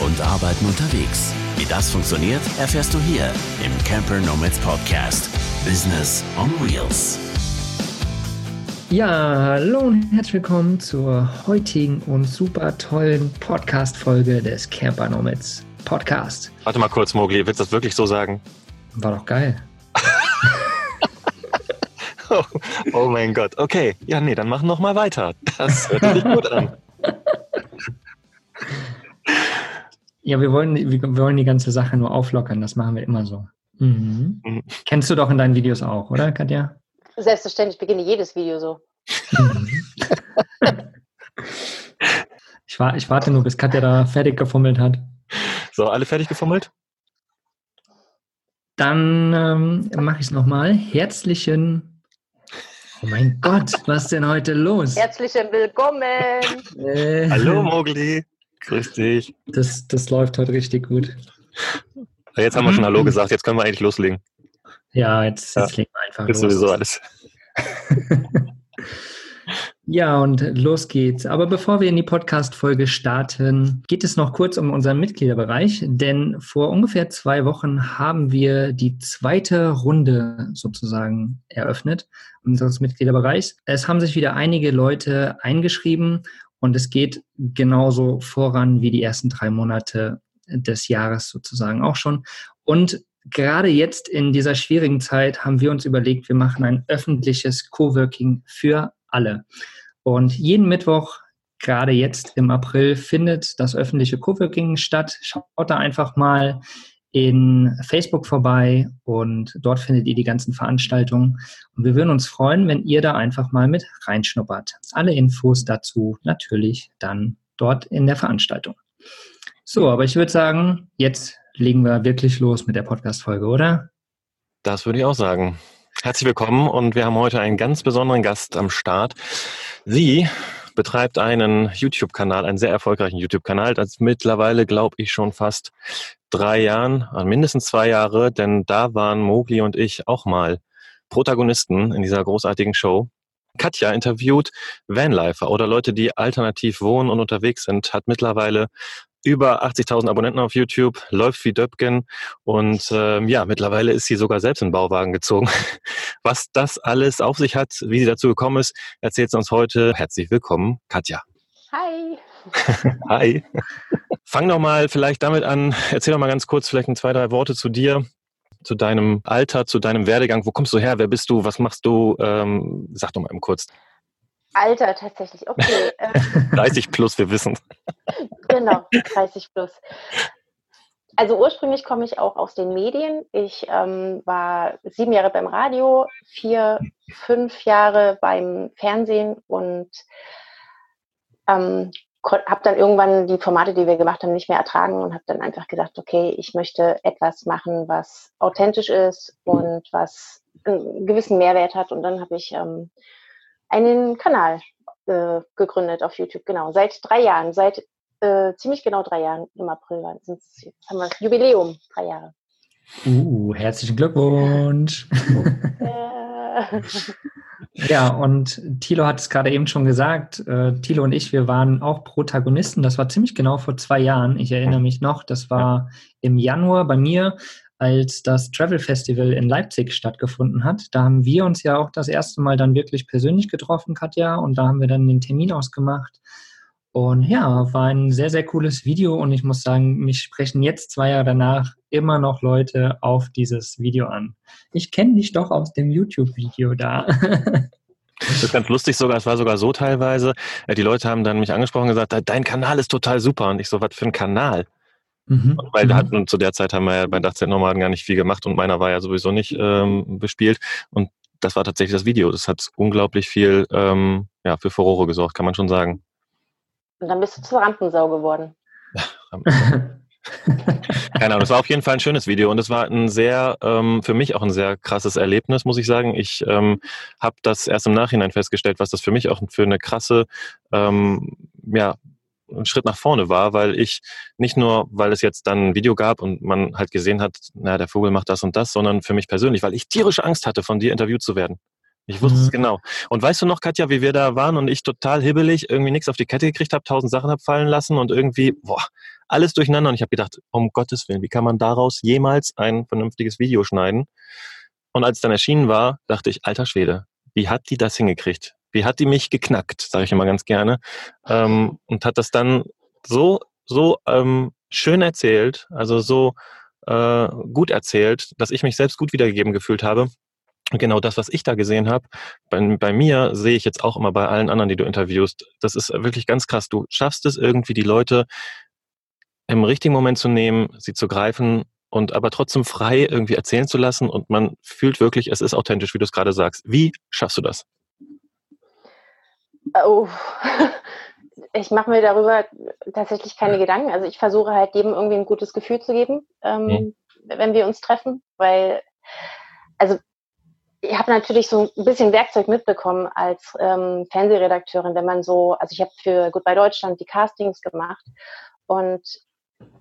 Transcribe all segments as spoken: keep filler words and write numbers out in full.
und arbeiten unterwegs. Wie das funktioniert, erfährst du hier im Camper Nomads Podcast. Business on Wheels. Ja, hallo und herzlich willkommen zur heutigen und super tollen Podcast-Folge des Camper Nomads Podcast. Warte mal kurz, Mogli, willst du das wirklich so sagen? War doch geil. oh, oh mein Gott, okay. Ja, nee, dann machen wir noch mal weiter. Das hört sich gut an. Ja, wir wollen, wir wollen die ganze Sache nur auflockern, das machen wir immer so. Mhm. Mhm. Kennst du doch in deinen Videos auch, oder, Katja? Selbstverständlich beginne jedes Video so. ich, war, ich warte nur, bis Katja da fertig gefummelt hat. So, alle fertig gefummelt? Dann ähm, mache ich es nochmal. Herzlichen... Oh mein Gott, was ist denn heute los? Herzlichen Willkommen! Äh, Hallo Mogli, grüß dich. Das, das läuft heute richtig gut. Jetzt haben wir schon Hallo gesagt, jetzt können wir eigentlich loslegen. Ja, jetzt, jetzt ja. legen wir einfach jetzt los. Sowieso alles. Ja, und los geht's. Aber bevor wir in die Podcast-Folge starten, geht es noch kurz um unseren Mitgliederbereich. Denn vor ungefähr zwei Wochen haben wir die zweite Runde sozusagen eröffnet unseres Mitgliederbereichs. Es haben sich wieder einige Leute eingeschrieben und es geht genauso voran wie die ersten drei Monate des Jahres sozusagen auch schon. Und gerade jetzt in dieser schwierigen Zeit haben wir uns überlegt, wir machen ein öffentliches Coworking für alle. Und jeden Mittwoch, gerade jetzt im April, findet das öffentliche Coworking statt. Schaut da einfach mal in Facebook vorbei und dort findet ihr die ganzen Veranstaltungen. Und wir würden uns freuen, wenn ihr da einfach mal mit reinschnuppert. Alle Infos dazu natürlich dann dort in der Veranstaltung. So, aber ich würde sagen, jetzt legen wir wirklich los mit der Podcast-Folge, oder? Das würde ich auch sagen. Herzlich willkommen und wir haben heute einen ganz besonderen Gast am Start. Sie betreibt einen YouTube-Kanal, einen sehr erfolgreichen YouTube-Kanal. Das ist mittlerweile, glaube ich, schon fast drei Jahren, mindestens zwei Jahre, denn da waren Mogli und ich auch mal Protagonisten in dieser großartigen Show. Katja interviewt Vanlifer oder Leute, die alternativ wohnen und unterwegs sind, hat mittlerweile über achtzigtausend Abonnenten auf YouTube, läuft wie Döpken und ähm, ja, mittlerweile ist sie sogar selbst in den Bauwagen gezogen. Was das alles auf sich hat, wie sie dazu gekommen ist, erzählt sie uns heute. Herzlich willkommen, Katja. Hi. Hi. Fang doch mal vielleicht damit an, erzähl doch mal ganz kurz vielleicht ein, zwei, drei Worte zu dir, zu deinem Alter, zu deinem Werdegang. Wo kommst du her? Wer bist du? Was machst du? Ähm, sag doch mal eben kurz. Alter, tatsächlich, okay. dreißig plus, wir wissen. Genau, dreißig plus. Also ursprünglich komme ich auch aus den Medien. Ich ähm, war sieben Jahre beim Radio, vier, fünf Jahre beim Fernsehen und ähm, habe dann irgendwann die Formate, die wir gemacht haben, nicht mehr ertragen und habe dann einfach gesagt, okay, ich möchte etwas machen, was authentisch ist und was einen gewissen Mehrwert hat. Und dann habe ich ähm, einen Kanal äh, gegründet auf YouTube, genau, seit drei Jahren, seit äh, ziemlich genau drei Jahren im April. Jetzt haben wir das Jubiläum, drei Jahre. Uh, herzlichen Glückwunsch. Ja. Ja, und Thilo hat es gerade eben schon gesagt, äh, Thilo und ich, wir waren auch Protagonisten, das war ziemlich genau vor zwei Jahren, ich erinnere mich noch, das war im Januar bei mir, als das Travel Festival in Leipzig stattgefunden hat. Da haben wir uns ja auch das erste Mal dann wirklich persönlich getroffen, Katja, und da haben wir dann den Termin ausgemacht. Und ja, war ein sehr, sehr cooles Video und ich muss sagen, mich sprechen jetzt zwei Jahre danach immer noch Leute auf dieses Video an. Ich kenne dich doch aus dem YouTube-Video da. Das ist ganz lustig sogar, es war sogar so teilweise, die Leute haben dann mich angesprochen und gesagt, dein Kanal ist total super. Und ich so, was für ein Kanal? Mhm. Weil wir hatten, zu der Zeit haben wir ja bei Dachzelt Nomaden gar nicht viel gemacht und meiner war ja sowieso nicht ähm, bespielt und das war tatsächlich das Video. Das hat unglaublich viel ähm, ja, für Furore gesorgt, kann man schon sagen. Und dann bist du zur Rampensau geworden. Keine Ahnung, das war auf jeden Fall ein schönes Video und es war ein sehr, ähm, für mich auch ein sehr krasses Erlebnis, muss ich sagen. Ich ähm, habe das erst im Nachhinein festgestellt, was das für mich auch für eine krasse, ähm, ja, ein Schritt nach vorne war, weil ich nicht nur, weil es jetzt dann ein Video gab und man halt gesehen hat, naja, der Vogel macht das und das, sondern für mich persönlich, weil ich tierische Angst hatte, von dir interviewt zu werden. Ich wusste mhm. es genau. Und weißt du noch, Katja, wie wir da waren und ich total hibbelig irgendwie nichts auf die Kette gekriegt habe, tausend Sachen habe fallen lassen und irgendwie, boah, alles durcheinander und ich habe gedacht, um Gottes Willen, wie kann man daraus jemals ein vernünftiges Video schneiden? Und als es dann erschienen war, dachte ich, alter Schwede, wie hat die das hingekriegt? Wie hat die mich geknackt, sage ich immer ganz gerne, ähm, und hat das dann so, so ähm, schön erzählt, also so äh, gut erzählt, dass ich mich selbst gut wiedergegeben gefühlt habe. Und genau das, was ich da gesehen habe, bei, bei mir sehe ich jetzt auch immer bei allen anderen, die du interviewst, das ist wirklich ganz krass. Du schaffst es irgendwie, die Leute im richtigen Moment zu nehmen, sie zu greifen und aber trotzdem frei irgendwie erzählen zu lassen und man fühlt wirklich, es ist authentisch, wie du es gerade sagst. Wie schaffst du das? Oh, ich mache mir darüber tatsächlich keine Gedanken. Also ich versuche halt jedem irgendwie ein gutes Gefühl zu geben, ähm, hm. wenn wir uns treffen, weil, also ich habe natürlich so ein bisschen Werkzeug mitbekommen als ähm, Fernsehredakteurin, wenn man so, also ich habe für Goodbye Deutschland die Castings gemacht und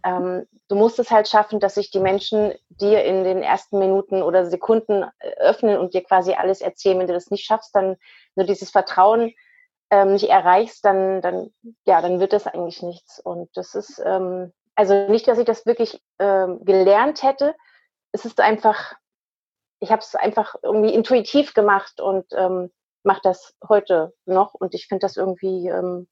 ähm, du musst es halt schaffen, dass sich die Menschen dir in den ersten Minuten oder Sekunden öffnen und dir quasi alles erzählen. Wenn du das nicht schaffst, dann nur dieses Vertrauen ähm, nicht erreichst, dann, dann, ja, dann wird das eigentlich nichts. Und das ist, ähm, also nicht, dass ich das wirklich ähm, gelernt hätte, es ist einfach... Ich habe es einfach irgendwie intuitiv gemacht und ähm, mache das heute noch. Und ich finde das irgendwie, ähm,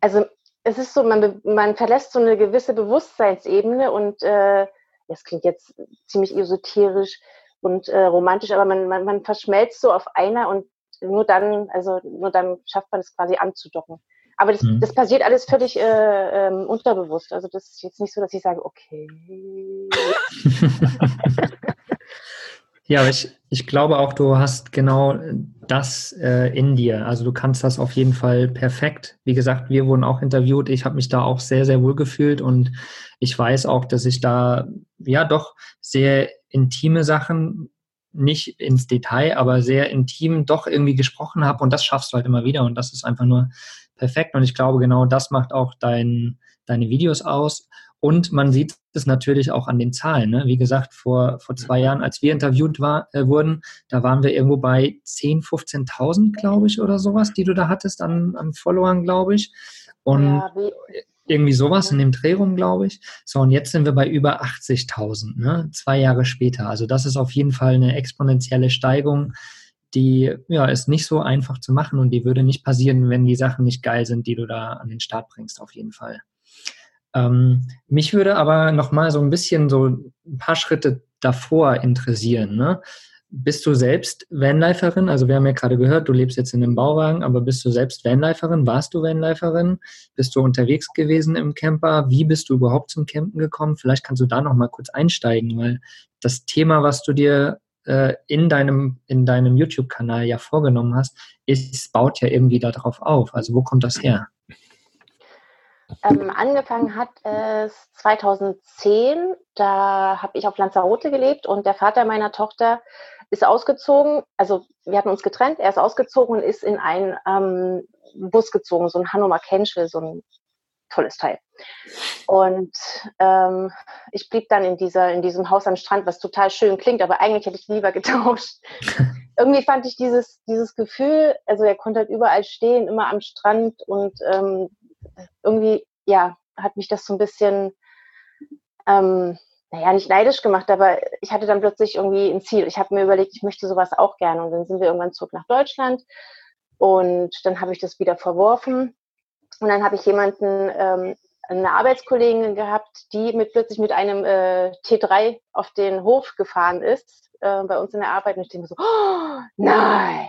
also es ist so, man, man verlässt so eine gewisse Bewusstseinsebene und äh, das klingt jetzt ziemlich esoterisch und äh, romantisch, aber man, man, man verschmelzt so auf einer und nur dann, also nur dann schafft man es quasi anzudocken. Aber das, mhm. das passiert alles völlig äh, ähm, unterbewusst. Also das ist jetzt nicht so, dass ich sage, okay. Ja, aber ich, ich glaube auch, du hast genau das äh, in dir. Also du kannst das auf jeden Fall perfekt. Wie gesagt, wir wurden auch interviewt. Ich habe mich da auch sehr, sehr wohl gefühlt. Und ich weiß auch, dass ich da ja doch sehr intime Sachen, nicht ins Detail, aber sehr intim doch irgendwie gesprochen habe. Und das schaffst du halt immer wieder. Und das ist einfach nur perfekt. Und ich glaube, genau das macht auch dein, deine Videos aus. Und man sieht es natürlich auch an den Zahlen. Ne? Wie gesagt, vor, vor zwei Jahren, als wir interviewt war, äh, wurden, da waren wir irgendwo bei zehntausend, fünfzehntausend, glaube ich, oder sowas, die du da hattest an, an Followern, glaube ich. Und ja, irgendwie sowas in dem Dreh rum, glaube ich. So, und jetzt sind wir bei über achtzigtausend, ne? Zwei Jahre später. Also das ist auf jeden Fall eine exponentielle Steigung, die ja, ist nicht so einfach zu machen und die würde nicht passieren, wenn die Sachen nicht geil sind, die du da an den Start bringst, auf jeden Fall. Ähm, mich würde aber nochmal so ein bisschen so ein paar Schritte davor interessieren. Ne? Bist du selbst Vanliferin? Also wir haben ja gerade gehört, du lebst jetzt in einem Bauwagen, aber bist du selbst Vanliferin? Warst du Vanliferin? Bist du unterwegs gewesen im Camper? Wie bist du überhaupt zum Campen gekommen? Vielleicht kannst du da nochmal kurz einsteigen, weil das Thema, was du dir äh, in deinem, in deinem YouTube-Kanal ja vorgenommen hast, ist, baut ja irgendwie darauf auf. Also wo kommt das her? Ähm, angefangen hat es zweitausendzehn, da habe ich auf Lanzarote gelebt und der Vater meiner Tochter ist ausgezogen, also wir hatten uns getrennt, er ist ausgezogen und ist in einen ähm, Bus gezogen, so ein Hanomag Kenschel, so ein tolles Teil. Und ähm, ich blieb dann in, dieser, in diesem Haus am Strand, was total schön klingt, aber eigentlich hätte ich lieber getauscht. Irgendwie fand ich dieses, dieses Gefühl, also er konnte halt überall stehen, immer am Strand und ähm, irgendwie, ja, hat mich das so ein bisschen, ähm, naja, nicht neidisch gemacht, aber ich hatte dann plötzlich irgendwie ein Ziel. Ich habe mir überlegt, ich möchte sowas auch gerne und dann sind wir irgendwann zurück nach Deutschland und dann habe ich das wieder verworfen und dann habe ich jemanden, ähm, eine Arbeitskollegin gehabt, die mit, plötzlich mit einem äh, T drei auf den Hof gefahren ist, äh, bei uns in der Arbeit und ich denke so, oh, nein!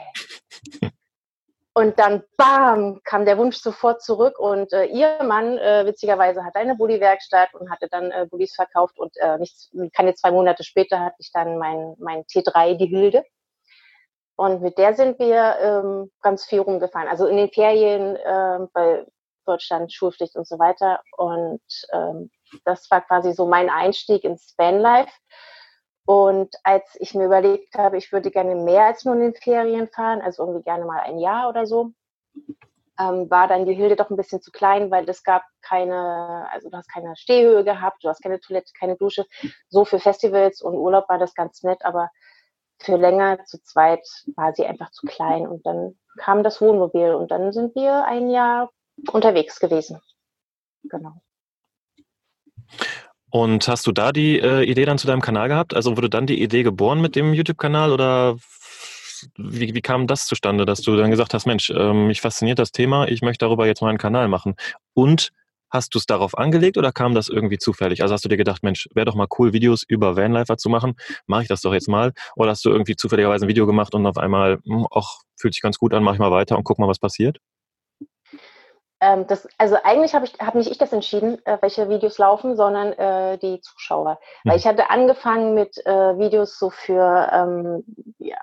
Und dann, bam, kam der Wunsch sofort zurück und äh, ihr Mann, äh, witzigerweise, hat eine Bulli-Werkstatt und hatte dann äh, Bullis verkauft und äh, nichts, keine zwei Monate später hatte ich dann mein, mein T drei, die Hilde. Und mit der sind wir ähm, ganz viel rumgefahren, also in den Ferien äh, bei Deutschland, Schulpflicht und so weiter. Und ähm, das war quasi so mein Einstieg ins Vanlife. Und als ich mir überlegt habe, ich würde gerne mehr als nur in den Ferien fahren, also irgendwie gerne mal ein Jahr oder so, ähm, war dann die Hilde doch ein bisschen zu klein, weil es gab keine, also du hast keine Stehhöhe gehabt, du hast keine Toilette, keine Dusche. So für Festivals und Urlaub war das ganz nett, aber für länger zu zweit war sie einfach zu klein. Und dann kam das Wohnmobil und dann sind wir ein Jahr unterwegs gewesen. Genau. Und hast du da die äh, Idee dann zu deinem Kanal gehabt? Also wurde dann die Idee geboren mit dem YouTube-Kanal oder wie, wie kam das zustande, dass du dann gesagt hast, Mensch, ähm, mich fasziniert das Thema, ich möchte darüber jetzt mal einen Kanal machen? Und hast du es darauf angelegt oder kam das irgendwie zufällig? Also hast du dir gedacht, Mensch, wäre doch mal cool, Videos über Vanlifer zu machen, mache ich das doch jetzt mal? Oder hast du irgendwie zufälligerweise ein Video gemacht und auf einmal, ach, fühlt sich ganz gut an, mache ich mal weiter und guck mal, was passiert? Ähm, das, also eigentlich habe ich, hab nicht ich das entschieden, äh, welche Videos laufen, sondern äh, die Zuschauer. Hm. Weil ich hatte angefangen mit äh, Videos so für ähm, ja,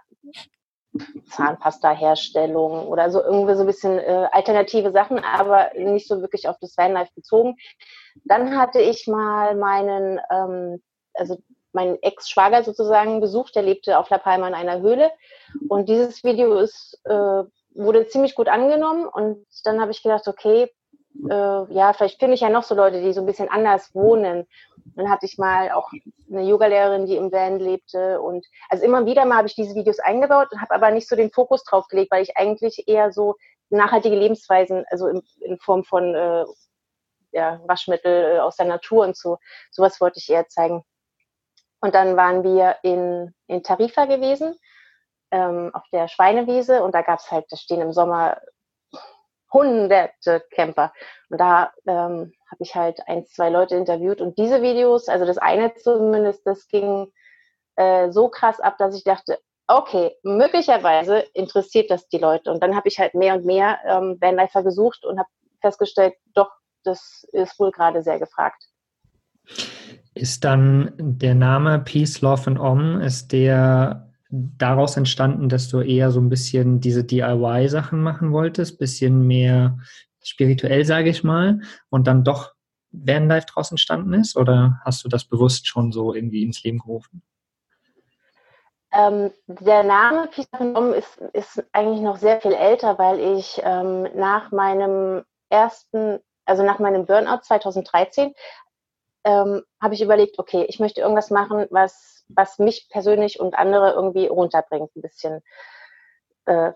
Zahnpasta-Herstellung oder so irgendwie so ein bisschen äh, alternative Sachen, aber nicht so wirklich auf das Vanlife bezogen. Dann hatte ich mal meinen, ähm, also meinen Ex-Schwager sozusagen besucht, der lebte auf La Palma in einer Höhle und dieses Video ist äh, wurde ziemlich gut angenommen und dann habe ich gedacht, okay, äh, ja, vielleicht finde ich ja noch so Leute, die so ein bisschen anders wohnen. Dann hatte ich mal auch eine Yogalehrerin, die im Van lebte und also immer wieder mal habe ich diese Videos eingebaut und habe aber nicht so den Fokus drauf gelegt, weil ich eigentlich eher so nachhaltige Lebensweisen, also in, in Form von äh, ja, Waschmittel aus der Natur und so, sowas wollte ich eher zeigen. Und dann waren wir in, in Tarifa gewesen, auf der Schweinewiese und da gab es halt, da stehen im Sommer hunderte Camper und da ähm, habe ich halt ein, zwei Leute interviewt und diese Videos, also das eine zumindest, das ging äh, so krass ab, dass ich dachte, okay, möglicherweise interessiert das die Leute und dann habe ich halt mehr und mehr ähm, Vanlifer gesucht und habe festgestellt, doch, das ist wohl gerade sehr gefragt. Ist dann der Name Peace, Love and Om, ist der daraus entstanden, dass du eher so ein bisschen diese D I Y-Sachen machen wolltest, bisschen mehr spirituell, sage ich mal, und dann doch Vanlife daraus entstanden ist? Oder hast du das bewusst schon so irgendwie ins Leben gerufen? Ähm, der Name Peace Love and Om ist, ist eigentlich noch sehr viel älter, weil ich ähm, nach meinem ersten, also nach meinem Burnout zwanzig dreizehn, ähm, habe ich überlegt, okay, ich möchte irgendwas machen, was was mich persönlich und andere irgendwie runterbringt, ein bisschen äh,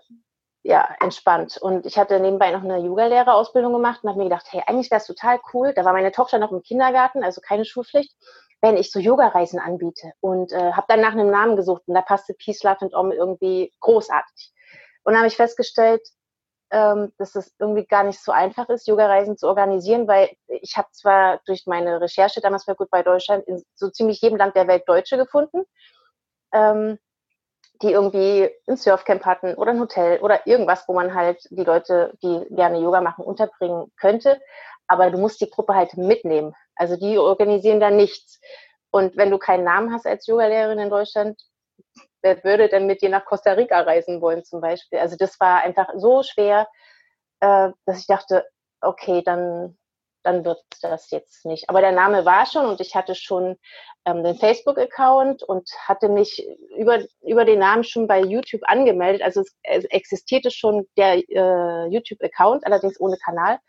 ja, entspannt. Und ich hatte nebenbei noch eine Yogalehrerausbildung gemacht und habe mir gedacht, hey, eigentlich wäre es total cool, da war meine Tochter noch im Kindergarten, also keine Schulpflicht, wenn ich so Yogareisen anbiete. Und äh, habe dann nach einem Namen gesucht und da passte Peace, Love and Om irgendwie großartig. Und dann habe ich festgestellt, ähm, dass es irgendwie gar nicht so einfach ist, Yogareisen zu organisieren, weil ich habe zwar durch meine Recherche damals bei Goodbye Deutschland in so ziemlich jedem Land der Welt Deutsche gefunden, ähm, die irgendwie ein Surfcamp hatten oder ein Hotel oder irgendwas, wo man halt die Leute, die gerne Yoga machen, unterbringen könnte, aber du musst die Gruppe halt mitnehmen. Also die organisieren da nichts. Und wenn du keinen Namen hast als Yogalehrerin in Deutschland, wer würde denn mit dir nach Costa Rica reisen wollen zum Beispiel? Also das war einfach so schwer, äh, dass ich dachte, okay, dann, dann wird das jetzt nicht. Aber der Name war schon und ich hatte schon ähm, den Facebook-Account und hatte mich über, über den Namen schon bei YouTube angemeldet. Also es, es existierte schon der äh, YouTube-Account, allerdings ohne Kanal.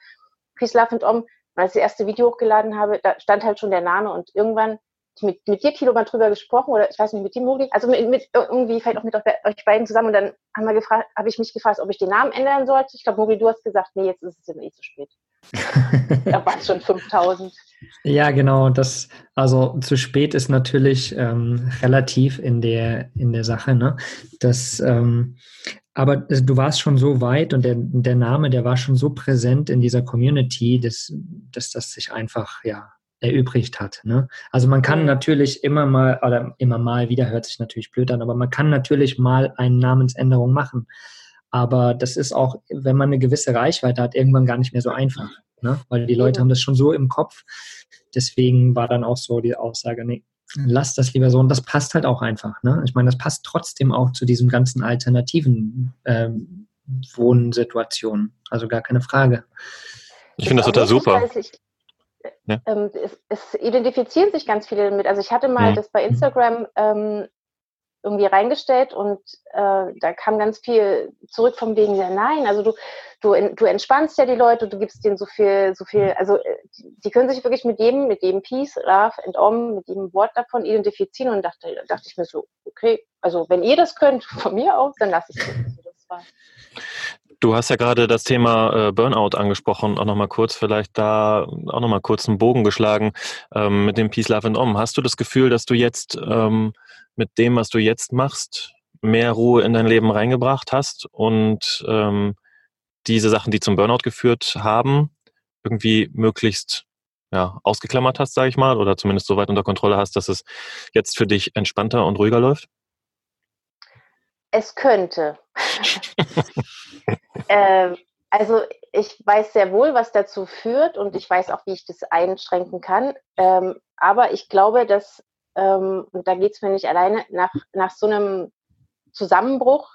Peace, Love and Om. Als ich das erste Video hochgeladen habe, da stand halt schon der Name und irgendwann Mit, mit dir, Kilo, mal drüber gesprochen oder ich weiß nicht, mit dir, Mogli, also mit, mit irgendwie vielleicht auch mit euch beiden zusammen und dann haben wir gefragt, habe ich mich gefragt, ob ich den Namen ändern sollte. Ich glaube, Mogli, du hast gesagt, nee, jetzt ist es eh zu spät. Da waren es schon fünftausend. Ja, genau, das, also zu spät ist natürlich ähm, relativ in der, in der Sache, ne? Das, ähm, aber du warst schon so weit und der, der Name, der war schon so präsent in dieser Community, dass, dass das sich einfach, ja, erübrigt hat. Ne? Also man kann natürlich immer mal, oder immer mal wieder, hört sich natürlich blöd an, aber man kann natürlich mal eine Namensänderung machen. Aber das ist auch, wenn man eine gewisse Reichweite hat, irgendwann gar nicht mehr so einfach. Ne? Weil die Leute haben das schon so im Kopf. Deswegen war dann auch so die Aussage, nee, lass das lieber so. Und das passt halt auch einfach. Ne? Ich meine, das passt trotzdem auch zu diesem ganzen alternativen ähm, Wohnsituationen. Also gar keine Frage. Ich finde das total super. Ja. Ähm, es, es identifizieren sich ganz viele damit. Also ich hatte mal mhm. das bei Instagram ähm, irgendwie reingestellt und äh, da kam ganz viel zurück vom wegen, ja nein, also du, du, du entspannst ja die Leute, du gibst denen so viel, so viel, also die können sich wirklich mit jedem, mit jedem Peace, Love and Om, mit jedem Wort davon identifizieren und dachte, dachte ich mir so, okay, also wenn ihr das könnt, von mir aus, dann lasse ich das. Das war Du hast ja gerade das Thema Burnout angesprochen, auch nochmal kurz, vielleicht da auch nochmal kurz einen Bogen geschlagen ähm, mit dem Peace, Love and Om. Hast du das Gefühl, dass du jetzt ähm, mit dem, was du jetzt machst, mehr Ruhe in dein Leben reingebracht hast und ähm, diese Sachen, die zum Burnout geführt haben, irgendwie möglichst ja, ausgeklammert hast, sage ich mal, oder zumindest so weit unter Kontrolle hast, dass es jetzt für dich entspannter und ruhiger läuft? Es könnte. ähm, also ich weiß sehr wohl, was dazu führt, und ich weiß auch, wie ich das einschränken kann. Ähm, aber ich glaube, dass, ähm, und da geht es mir nicht alleine, nach, nach so einem Zusammenbruch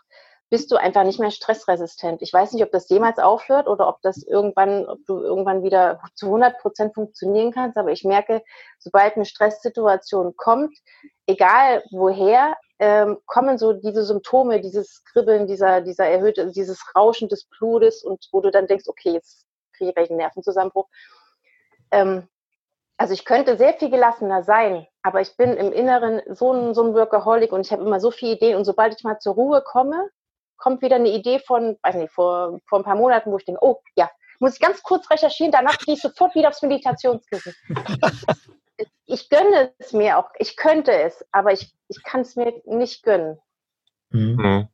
bist du einfach nicht mehr stressresistent. Ich weiß nicht, ob das jemals aufhört oder ob das irgendwann, ob du irgendwann wieder zu hundert Prozent funktionieren kannst, aber ich merke, sobald eine Stresssituation kommt, egal woher, ähm, kommen so diese Symptome, dieses Kribbeln, dieser, dieser erhöhte, dieses Rauschen des Blutes, und wo du dann denkst, okay, jetzt kriege ich einen Nervenzusammenbruch. Ähm, Also ich könnte sehr viel gelassener sein, aber ich bin im Inneren so ein, so ein Workaholic, und ich habe immer so viele Ideen, und sobald ich mal zur Ruhe komme, kommt wieder eine Idee von, weiß nicht, vor, vor ein paar Monaten, wo ich denke, oh ja, muss ich ganz kurz recherchieren, danach gehe ich sofort wieder aufs Meditationskissen. Ich gönne es mir auch, ich könnte es, aber ich, ich kann es mir nicht gönnen. Mhm.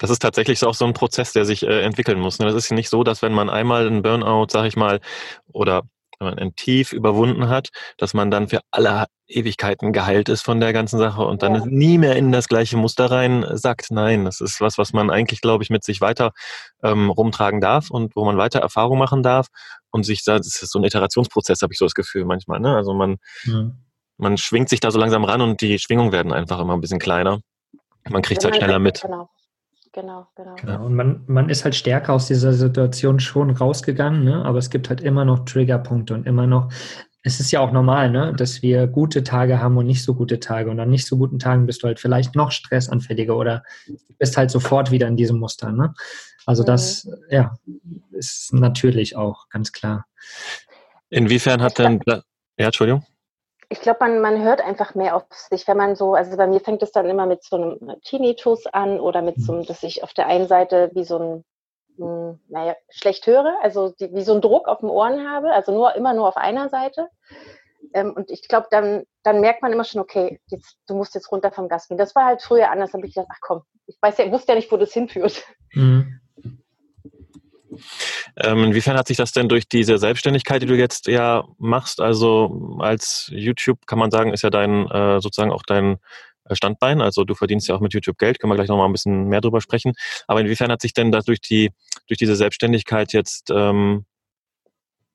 Das ist tatsächlich auch so ein Prozess, der sich äh, entwickeln muss. Das ist nicht so, dass wenn man einmal einen Burnout, sag ich mal, oder wenn man ein Tief überwunden hat, dass man dann für alle Ewigkeiten geheilt ist von der ganzen Sache und dann ja. nie mehr in das gleiche Muster rein sackt. Nein, das ist was, was man eigentlich, glaube ich, mit sich weiter ähm, rumtragen darf und wo man weiter Erfahrung machen darf und sich, das ist so ein Iterationsprozess, habe ich so das Gefühl manchmal. Ne? Also man, mhm. man schwingt sich da so langsam ran und die Schwingungen werden einfach immer ein bisschen kleiner. Man kriegt es halt schneller mit. Genau. Genau, genau. Genau. Und man, man ist halt stärker aus dieser Situation schon rausgegangen, ne? Aber es gibt halt immer noch Triggerpunkte und immer noch, es ist ja auch normal, ne? Dass wir gute Tage haben und nicht so gute Tage, und an nicht so guten Tagen bist du halt vielleicht noch stressanfälliger oder bist halt sofort wieder in diesem Muster, ne? Also das, mhm. ja, ist natürlich auch ganz klar. Inwiefern hat denn, ja, Entschuldigung? Ich glaube, man, man hört einfach mehr auf sich, wenn man so, also bei mir fängt es dann immer mit so einem Tinnitus an oder mit so einem, dass ich auf der einen Seite wie so ein, mh, naja, schlecht höre, also die, wie so einen Druck auf den Ohren habe, also nur immer nur auf einer Seite. Ähm, und ich glaube, dann, dann merkt man immer schon, okay, jetzt, du musst jetzt runter vom Gas gehen. Das war halt früher anders, dann habe ich gedacht, ach komm, ich weiß ja, ich wusste ja nicht, wo das hinführt. Mhm. Ähm, inwiefern hat sich das denn durch diese Selbstständigkeit, die du jetzt ja machst, also als YouTube, kann man sagen, ist ja dein, äh, sozusagen auch dein Standbein, also du verdienst ja auch mit YouTube Geld, können wir gleich nochmal ein bisschen mehr drüber sprechen, aber inwiefern hat sich denn das durch die, durch diese Selbstständigkeit jetzt ähm,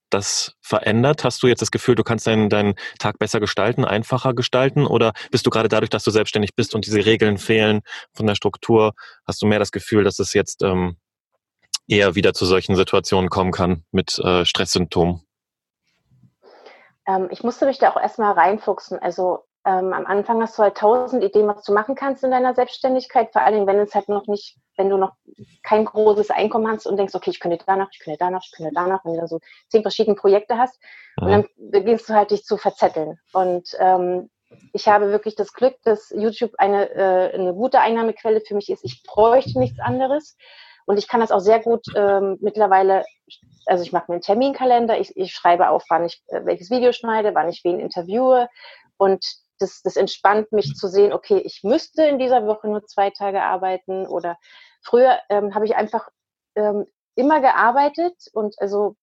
das verändert? Hast du jetzt das Gefühl, du kannst deinen, deinen Tag besser gestalten, einfacher gestalten, oder bist du gerade dadurch, dass du selbstständig bist und diese Regeln fehlen von der Struktur, hast du mehr das Gefühl, dass es jetzt ähm, eher wieder zu solchen Situationen kommen kann mit äh, Stresssymptomen? Ähm, ich musste mich da auch erstmal reinfuchsen. Also ähm, am Anfang hast du halt tausend Ideen, was du machen kannst in deiner Selbstständigkeit, vor allem wenn es halt noch nicht, wenn du noch kein großes Einkommen hast und denkst, okay, ich könnte danach, ich könnte danach, ich könnte danach, wenn du dann so zehn verschiedene Projekte hast, mhm. und dann beginnst du halt dich zu verzetteln. Und ähm, ich habe wirklich das Glück, dass YouTube eine, äh, eine gute Einnahmequelle für mich ist. Ich bräuchte nichts anderes. Und ich kann das auch sehr gut ähm, mittlerweile, also ich mache mir einen Terminkalender, ich, ich schreibe auf, wann ich äh, welches Video schneide, wann ich wen interviewe, und das, das entspannt mich zu sehen, okay, ich müsste in dieser Woche nur zwei Tage arbeiten, oder früher ähm, habe ich einfach ähm, immer gearbeitet und also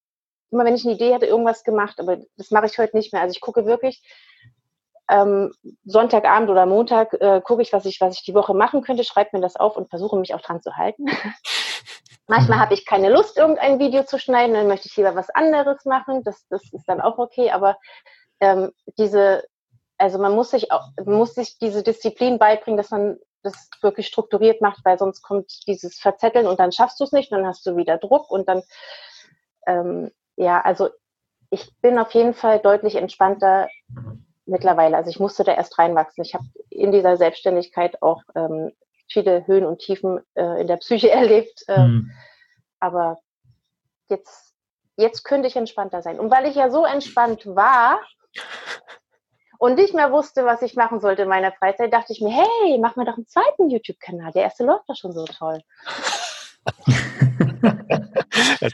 immer, wenn ich eine Idee hatte, irgendwas gemacht, aber das mache ich heute nicht mehr, also ich gucke wirklich, Ähm, Sonntagabend oder Montag äh, gucke ich was, ich, was ich die Woche machen könnte, schreibe mir das auf und versuche mich auch dran zu halten. Manchmal habe ich keine Lust, irgendein Video zu schneiden, dann möchte ich lieber was anderes machen, das, das ist dann auch okay, aber ähm, diese, also man muss sich auch, muss sich diese Disziplin beibringen, dass man das wirklich strukturiert macht, weil sonst kommt dieses Verzetteln und dann schaffst du es nicht, dann hast du wieder Druck und dann, ähm, ja, also ich bin auf jeden Fall deutlich entspannter mittlerweile, also ich musste da erst reinwachsen. Ich habe in dieser Selbstständigkeit auch ähm, viele Höhen und Tiefen äh, in der Psyche erlebt. Äh, mhm. Aber jetzt, jetzt könnte ich entspannter sein. Und weil ich ja so entspannt war und nicht mehr wusste, was ich machen sollte in meiner Freizeit, dachte ich mir, hey, mach mir doch einen zweiten YouTube-Kanal. Der erste läuft doch schon so toll.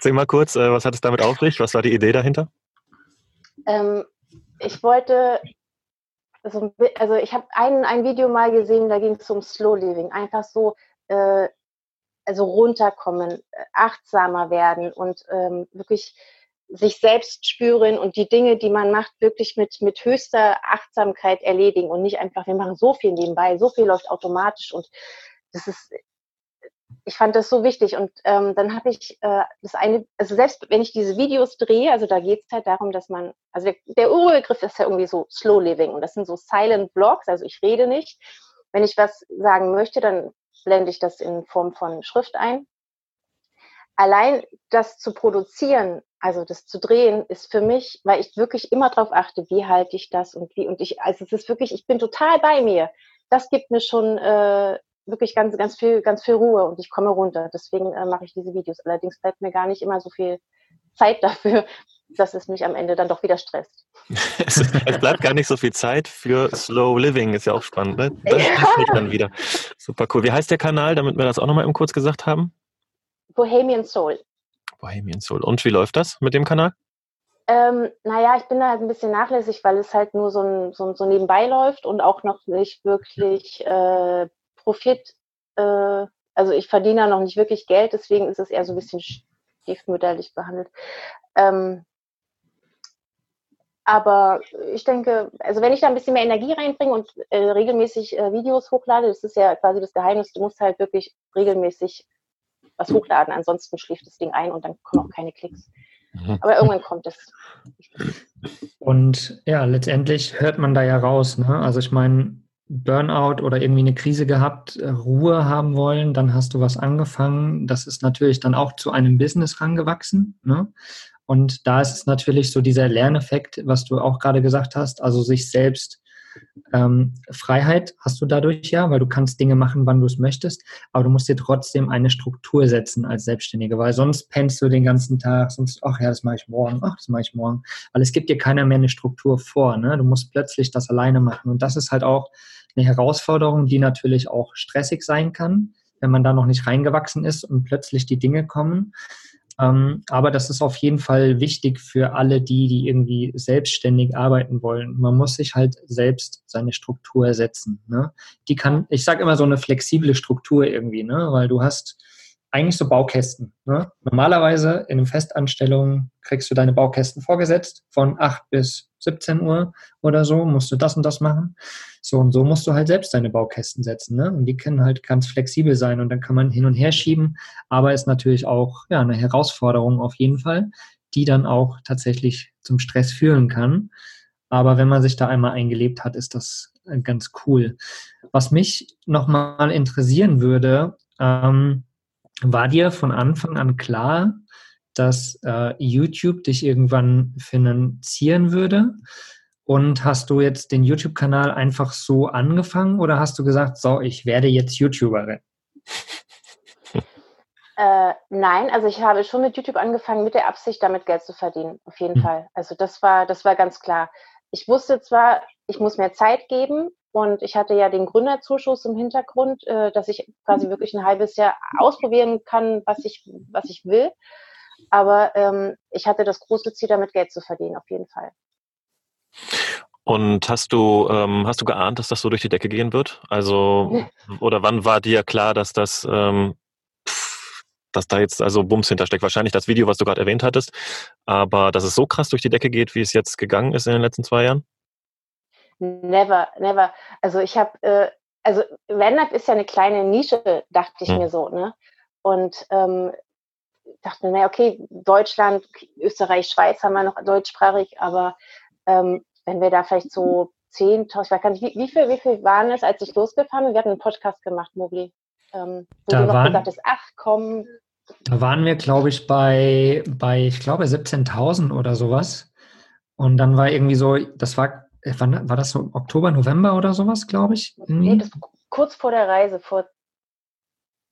Erzähl mal kurz, was hat es damit auf sich? Was war die Idee dahinter? Ähm, ich wollte, also, also ich habe ein, ein Video mal gesehen, da ging es um Slow Living. Einfach so, äh, also runterkommen, achtsamer werden und ähm, wirklich sich selbst spüren und die Dinge, die man macht, wirklich mit, mit höchster Achtsamkeit erledigen und nicht einfach, wir machen so viel nebenbei, so viel läuft automatisch und das ist, ich fand das so wichtig und ähm, dann habe ich äh, das eine, also selbst wenn ich diese Videos drehe, also da geht es halt darum, dass man, also der, der Urbegriff ist ja irgendwie so Slow Living und das sind so Silent Blogs, also ich rede nicht, wenn ich was sagen möchte, dann blende ich das in Form von Schrift ein. Allein das zu produzieren, also das zu drehen, ist für mich, weil ich wirklich immer darauf achte, wie halte ich das und wie und ich, also es ist wirklich, ich bin total bei mir. Das gibt mir schon äh, wirklich ganz, ganz viel, ganz viel Ruhe und ich komme runter. Deswegen äh, mache ich diese Videos. Allerdings bleibt mir gar nicht immer so viel Zeit dafür, dass es mich am Ende dann doch wieder stresst. es, es bleibt gar nicht so viel Zeit für Slow Living, ist ja auch spannend, ne? Das ja. Passt nicht dann wieder. Super cool. Wie heißt der Kanal, damit wir das auch nochmal eben kurz gesagt haben? Bohemian Soul. Bohemian Soul. Und wie läuft das mit dem Kanal? Ähm, naja, ich bin da halt ein bisschen nachlässig, weil es halt nur so, ein, so, so nebenbei läuft und auch noch nicht wirklich äh, Profit, äh, also ich verdiene da noch nicht wirklich Geld, deswegen ist es eher so ein bisschen stiefmütterlich behandelt. Ähm, aber ich denke, also wenn ich da ein bisschen mehr Energie reinbringe und äh, regelmäßig äh, Videos hochlade, das ist ja quasi das Geheimnis, du musst halt wirklich regelmäßig was hochladen, ansonsten schläft das Ding ein und dann kommen auch keine Klicks. Aber irgendwann kommt es. Und ja, letztendlich hört man da ja raus, ne? Also ich meine, Burnout oder irgendwie eine Krise gehabt, Ruhe haben wollen, dann hast du was angefangen, das ist natürlich dann auch zu einem Business rangewachsen, ne? Und da ist es natürlich so dieser Lerneffekt, was du auch gerade gesagt hast, also sich selbst Ähm, Freiheit hast du dadurch ja, weil du kannst Dinge machen, wann du es möchtest, aber du musst dir trotzdem eine Struktur setzen als Selbstständige, weil sonst pennst du den ganzen Tag, sonst, ach ja, das mache ich morgen, ach, das mache ich morgen, weil es gibt dir keiner mehr eine Struktur vor, ne? Du musst plötzlich das alleine machen und das ist halt auch eine Herausforderung, die natürlich auch stressig sein kann, wenn man da noch nicht reingewachsen ist und plötzlich die Dinge kommen. Aber das ist auf jeden Fall wichtig für alle die, die irgendwie selbstständig arbeiten wollen. Man muss sich halt selbst seine Struktur setzen, ne? Die kann, ich sage immer so eine flexible Struktur irgendwie, ne? Weil du hast eigentlich so Baukästen, ne? Normalerweise in einer Festanstellung kriegst du deine Baukästen vorgesetzt von acht bis siebzehn Uhr oder so, musst du das und das machen. So und so musst du halt selbst deine Baukästen setzen, ne? Und die können halt ganz flexibel sein und dann kann man hin und her schieben, aber ist natürlich auch ja, eine Herausforderung auf jeden Fall, die dann auch tatsächlich zum Stress führen kann. Aber wenn man sich da einmal eingelebt hat, ist das ganz cool. Was mich nochmal interessieren würde, ähm, war dir von Anfang an klar, dass äh, YouTube dich irgendwann finanzieren würde? Und hast du jetzt den YouTube-Kanal einfach so angefangen oder hast du gesagt, so, ich werde jetzt YouTuberin? Äh, nein, also ich habe schon mit YouTube angefangen, mit der Absicht, damit Geld zu verdienen, auf jeden mhm. Fall. Also das war, das war ganz klar. Ich wusste zwar, ich muss mehr Zeit geben, und ich hatte ja den Gründerzuschuss im Hintergrund, äh, dass ich quasi wirklich ein halbes Jahr ausprobieren kann, was ich, was ich will. Aber ähm, ich hatte das große Ziel, damit Geld zu verdienen, auf jeden Fall. Und hast du, ähm, hast du geahnt, dass das so durch die Decke gehen wird? Also, oder wann war dir klar, dass das, ähm, pff, dass da jetzt also Bums hintersteckt? Wahrscheinlich das Video, was du gerade erwähnt hattest. Aber dass es so krass durch die Decke geht, wie es jetzt gegangen ist in den letzten zwei Jahren? Never, never. Also ich habe, äh, also Vanlife ist ja eine kleine Nische, dachte ich mhm. mir so, ne? Und ähm, dachte mir, naja, okay, Deutschland, Österreich, Schweiz haben wir noch deutschsprachig, aber ähm, wenn wir da vielleicht so zehntausend, ich weiß gar nicht, wie, wie viel, wie viel waren es, als ich losgefahren bin? Wir hatten einen Podcast gemacht, Mogli, ähm, wo da du noch gesagt hast, ach komm. Da waren wir, glaube ich, bei, bei, ich glaube, siebzehntausend oder sowas. Und dann war irgendwie so, das war War, war das so Oktober, November oder sowas, glaube ich? Nee, das kurz vor der Reise, vor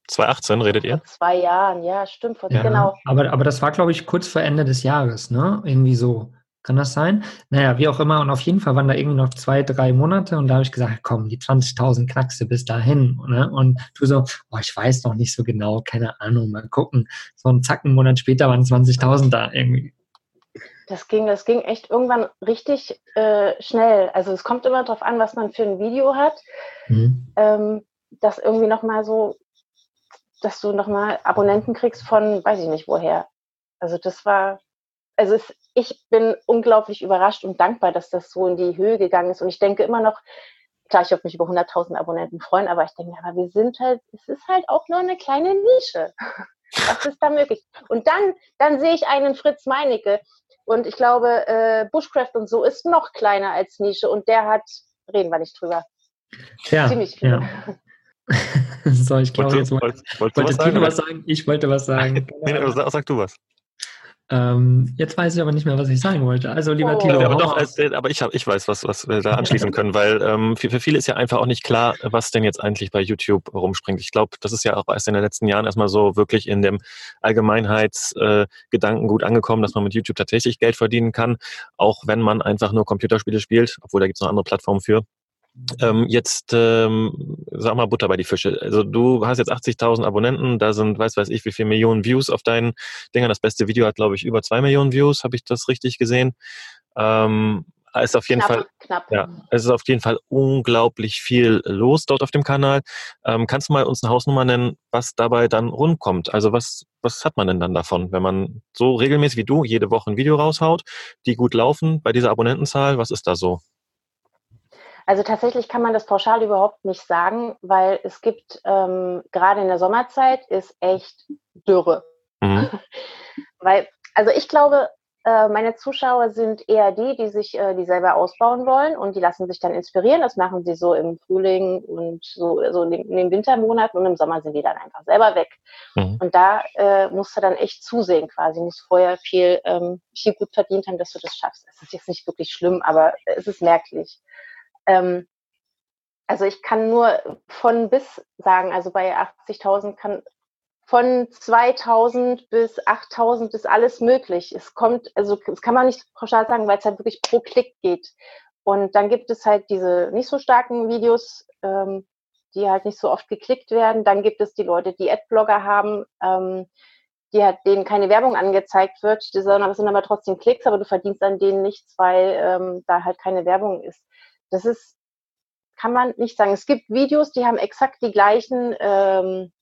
zwanzig achtzehn redet ihr? Vor zwei Jahren, ja, stimmt, vor ja, genau. Aber, aber das war, glaube ich, kurz vor Ende des Jahres, ne? Irgendwie so. Kann das sein? Naja, wie auch immer. Und auf jeden Fall waren da irgendwie noch zwei, drei Monate. Und da habe ich gesagt, komm, die zwanzigtausend knackst du bis dahin. Ne? Und du so, boah, ich weiß noch nicht so genau, keine Ahnung, mal gucken. So einen Zacken, einen Monat später waren zwanzigtausend da irgendwie. Das ging, das ging echt irgendwann richtig äh, schnell. Also es kommt immer darauf an, was man für ein Video hat. Mhm. Ähm, dass irgendwie nochmal so, dass du nochmal Abonnenten kriegst von, weiß ich nicht woher. Also das war, also es, ich bin unglaublich überrascht und dankbar, dass das so in die Höhe gegangen ist. Und ich denke immer noch, klar, ich würde mich über hunderttausend Abonnenten freuen, aber ich denke, aber wir sind halt, es ist halt auch nur eine kleine Nische. Was ist da möglich? Und dann, dann sehe ich einen Fritz Meinecke und ich glaube, äh, Bushcraft und so ist noch kleiner als Nische und der hat, reden wir nicht drüber. Ja, ziemlich viel. Ja. So, ich glaube, jetzt wollte du was sagen. Ich wollte was sagen. Nee, nee, sag, sag du was. Ähm, jetzt weiß ich aber nicht mehr, was ich sagen wollte. Also, lieber oh. Tilo. Aber, doch, also, aber ich, hab, ich weiß, was, was wir da anschließen können, weil ähm, für, für viele ist ja einfach auch nicht klar, was denn jetzt eigentlich bei YouTube rumspringt. Ich glaube, das ist ja auch erst in den letzten Jahren erstmal so wirklich in dem Allgemeinheitsgedanken äh, gut angekommen, dass man mit YouTube tatsächlich Geld verdienen kann, auch wenn man einfach nur Computerspiele spielt, obwohl da gibt es noch andere Plattformen für. Ähm, jetzt, ähm, sag mal, Butter bei die Fische. Also du hast jetzt achtzigtausend Abonnenten, da sind, weiß weiß ich, wie viele Millionen Views auf deinen Dingern. Das beste Video hat, glaube ich, über zwei Millionen Views, habe ich das richtig gesehen? Ähm, ist auf jeden knapp, Fall, knapp. Ja, es ist auf jeden Fall unglaublich viel los dort auf dem Kanal. Ähm, kannst du mal uns eine Hausnummer nennen, was dabei dann rumkommt? Also was, was hat man denn dann davon, wenn man so regelmäßig wie du jede Woche ein Video raushaut, die gut laufen, bei dieser Abonnentenzahl, was ist da so? Also tatsächlich kann man das pauschal überhaupt nicht sagen, weil es gibt, ähm, gerade in der Sommerzeit ist echt Dürre. Mhm. Weil, also ich glaube, äh, meine Zuschauer sind eher die, die sich, äh, die selber ausbauen wollen und die lassen sich dann inspirieren. Das machen sie so im Frühling und so, so in den, in den Wintermonaten und im Sommer sind die dann einfach selber weg. Mhm. Und da äh, musst du dann echt zusehen quasi. Du musst vorher viel, ähm, viel gut verdient haben, dass du das schaffst. Es ist jetzt nicht wirklich schlimm, aber es ist merklich. Also ich kann nur von bis sagen, also bei achtzigtausend kann von zweitausend bis achttausend ist alles möglich. Es kommt, also das kann man nicht pauschal sagen, weil es halt wirklich pro Klick geht. Und dann gibt es halt diese nicht so starken Videos, ähm, die halt nicht so oft geklickt werden. Dann gibt es die Leute, die Adblogger haben, ähm, die hat, denen keine Werbung angezeigt wird, die sind aber trotzdem Klicks, aber du verdienst an denen nichts, weil ähm, da halt keine Werbung ist. Das ist, kann man nicht sagen. Es gibt Videos, die haben exakt die gleichen ähm,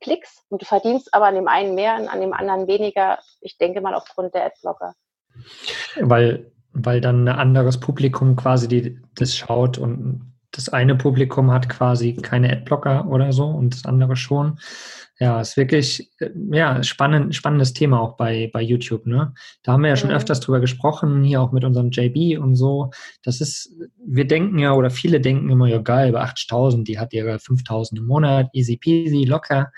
Klicks und du verdienst aber an dem einen mehr und an dem anderen weniger. Ich denke mal aufgrund der Adblocker. Weil, weil dann ein anderes Publikum quasi die, das schaut und das eine Publikum hat quasi keine Adblocker oder so und das andere schon. Ja, ist wirklich ja, spannend, spannendes Thema auch bei, bei YouTube. Ne? Da haben wir ja schon mhm. öfters drüber gesprochen, hier auch mit unserem J B und so. Das ist, wir denken ja oder viele denken immer, ja geil, bei achtzigtausend, die hat ihre fünftausend im Monat, easy peasy, locker.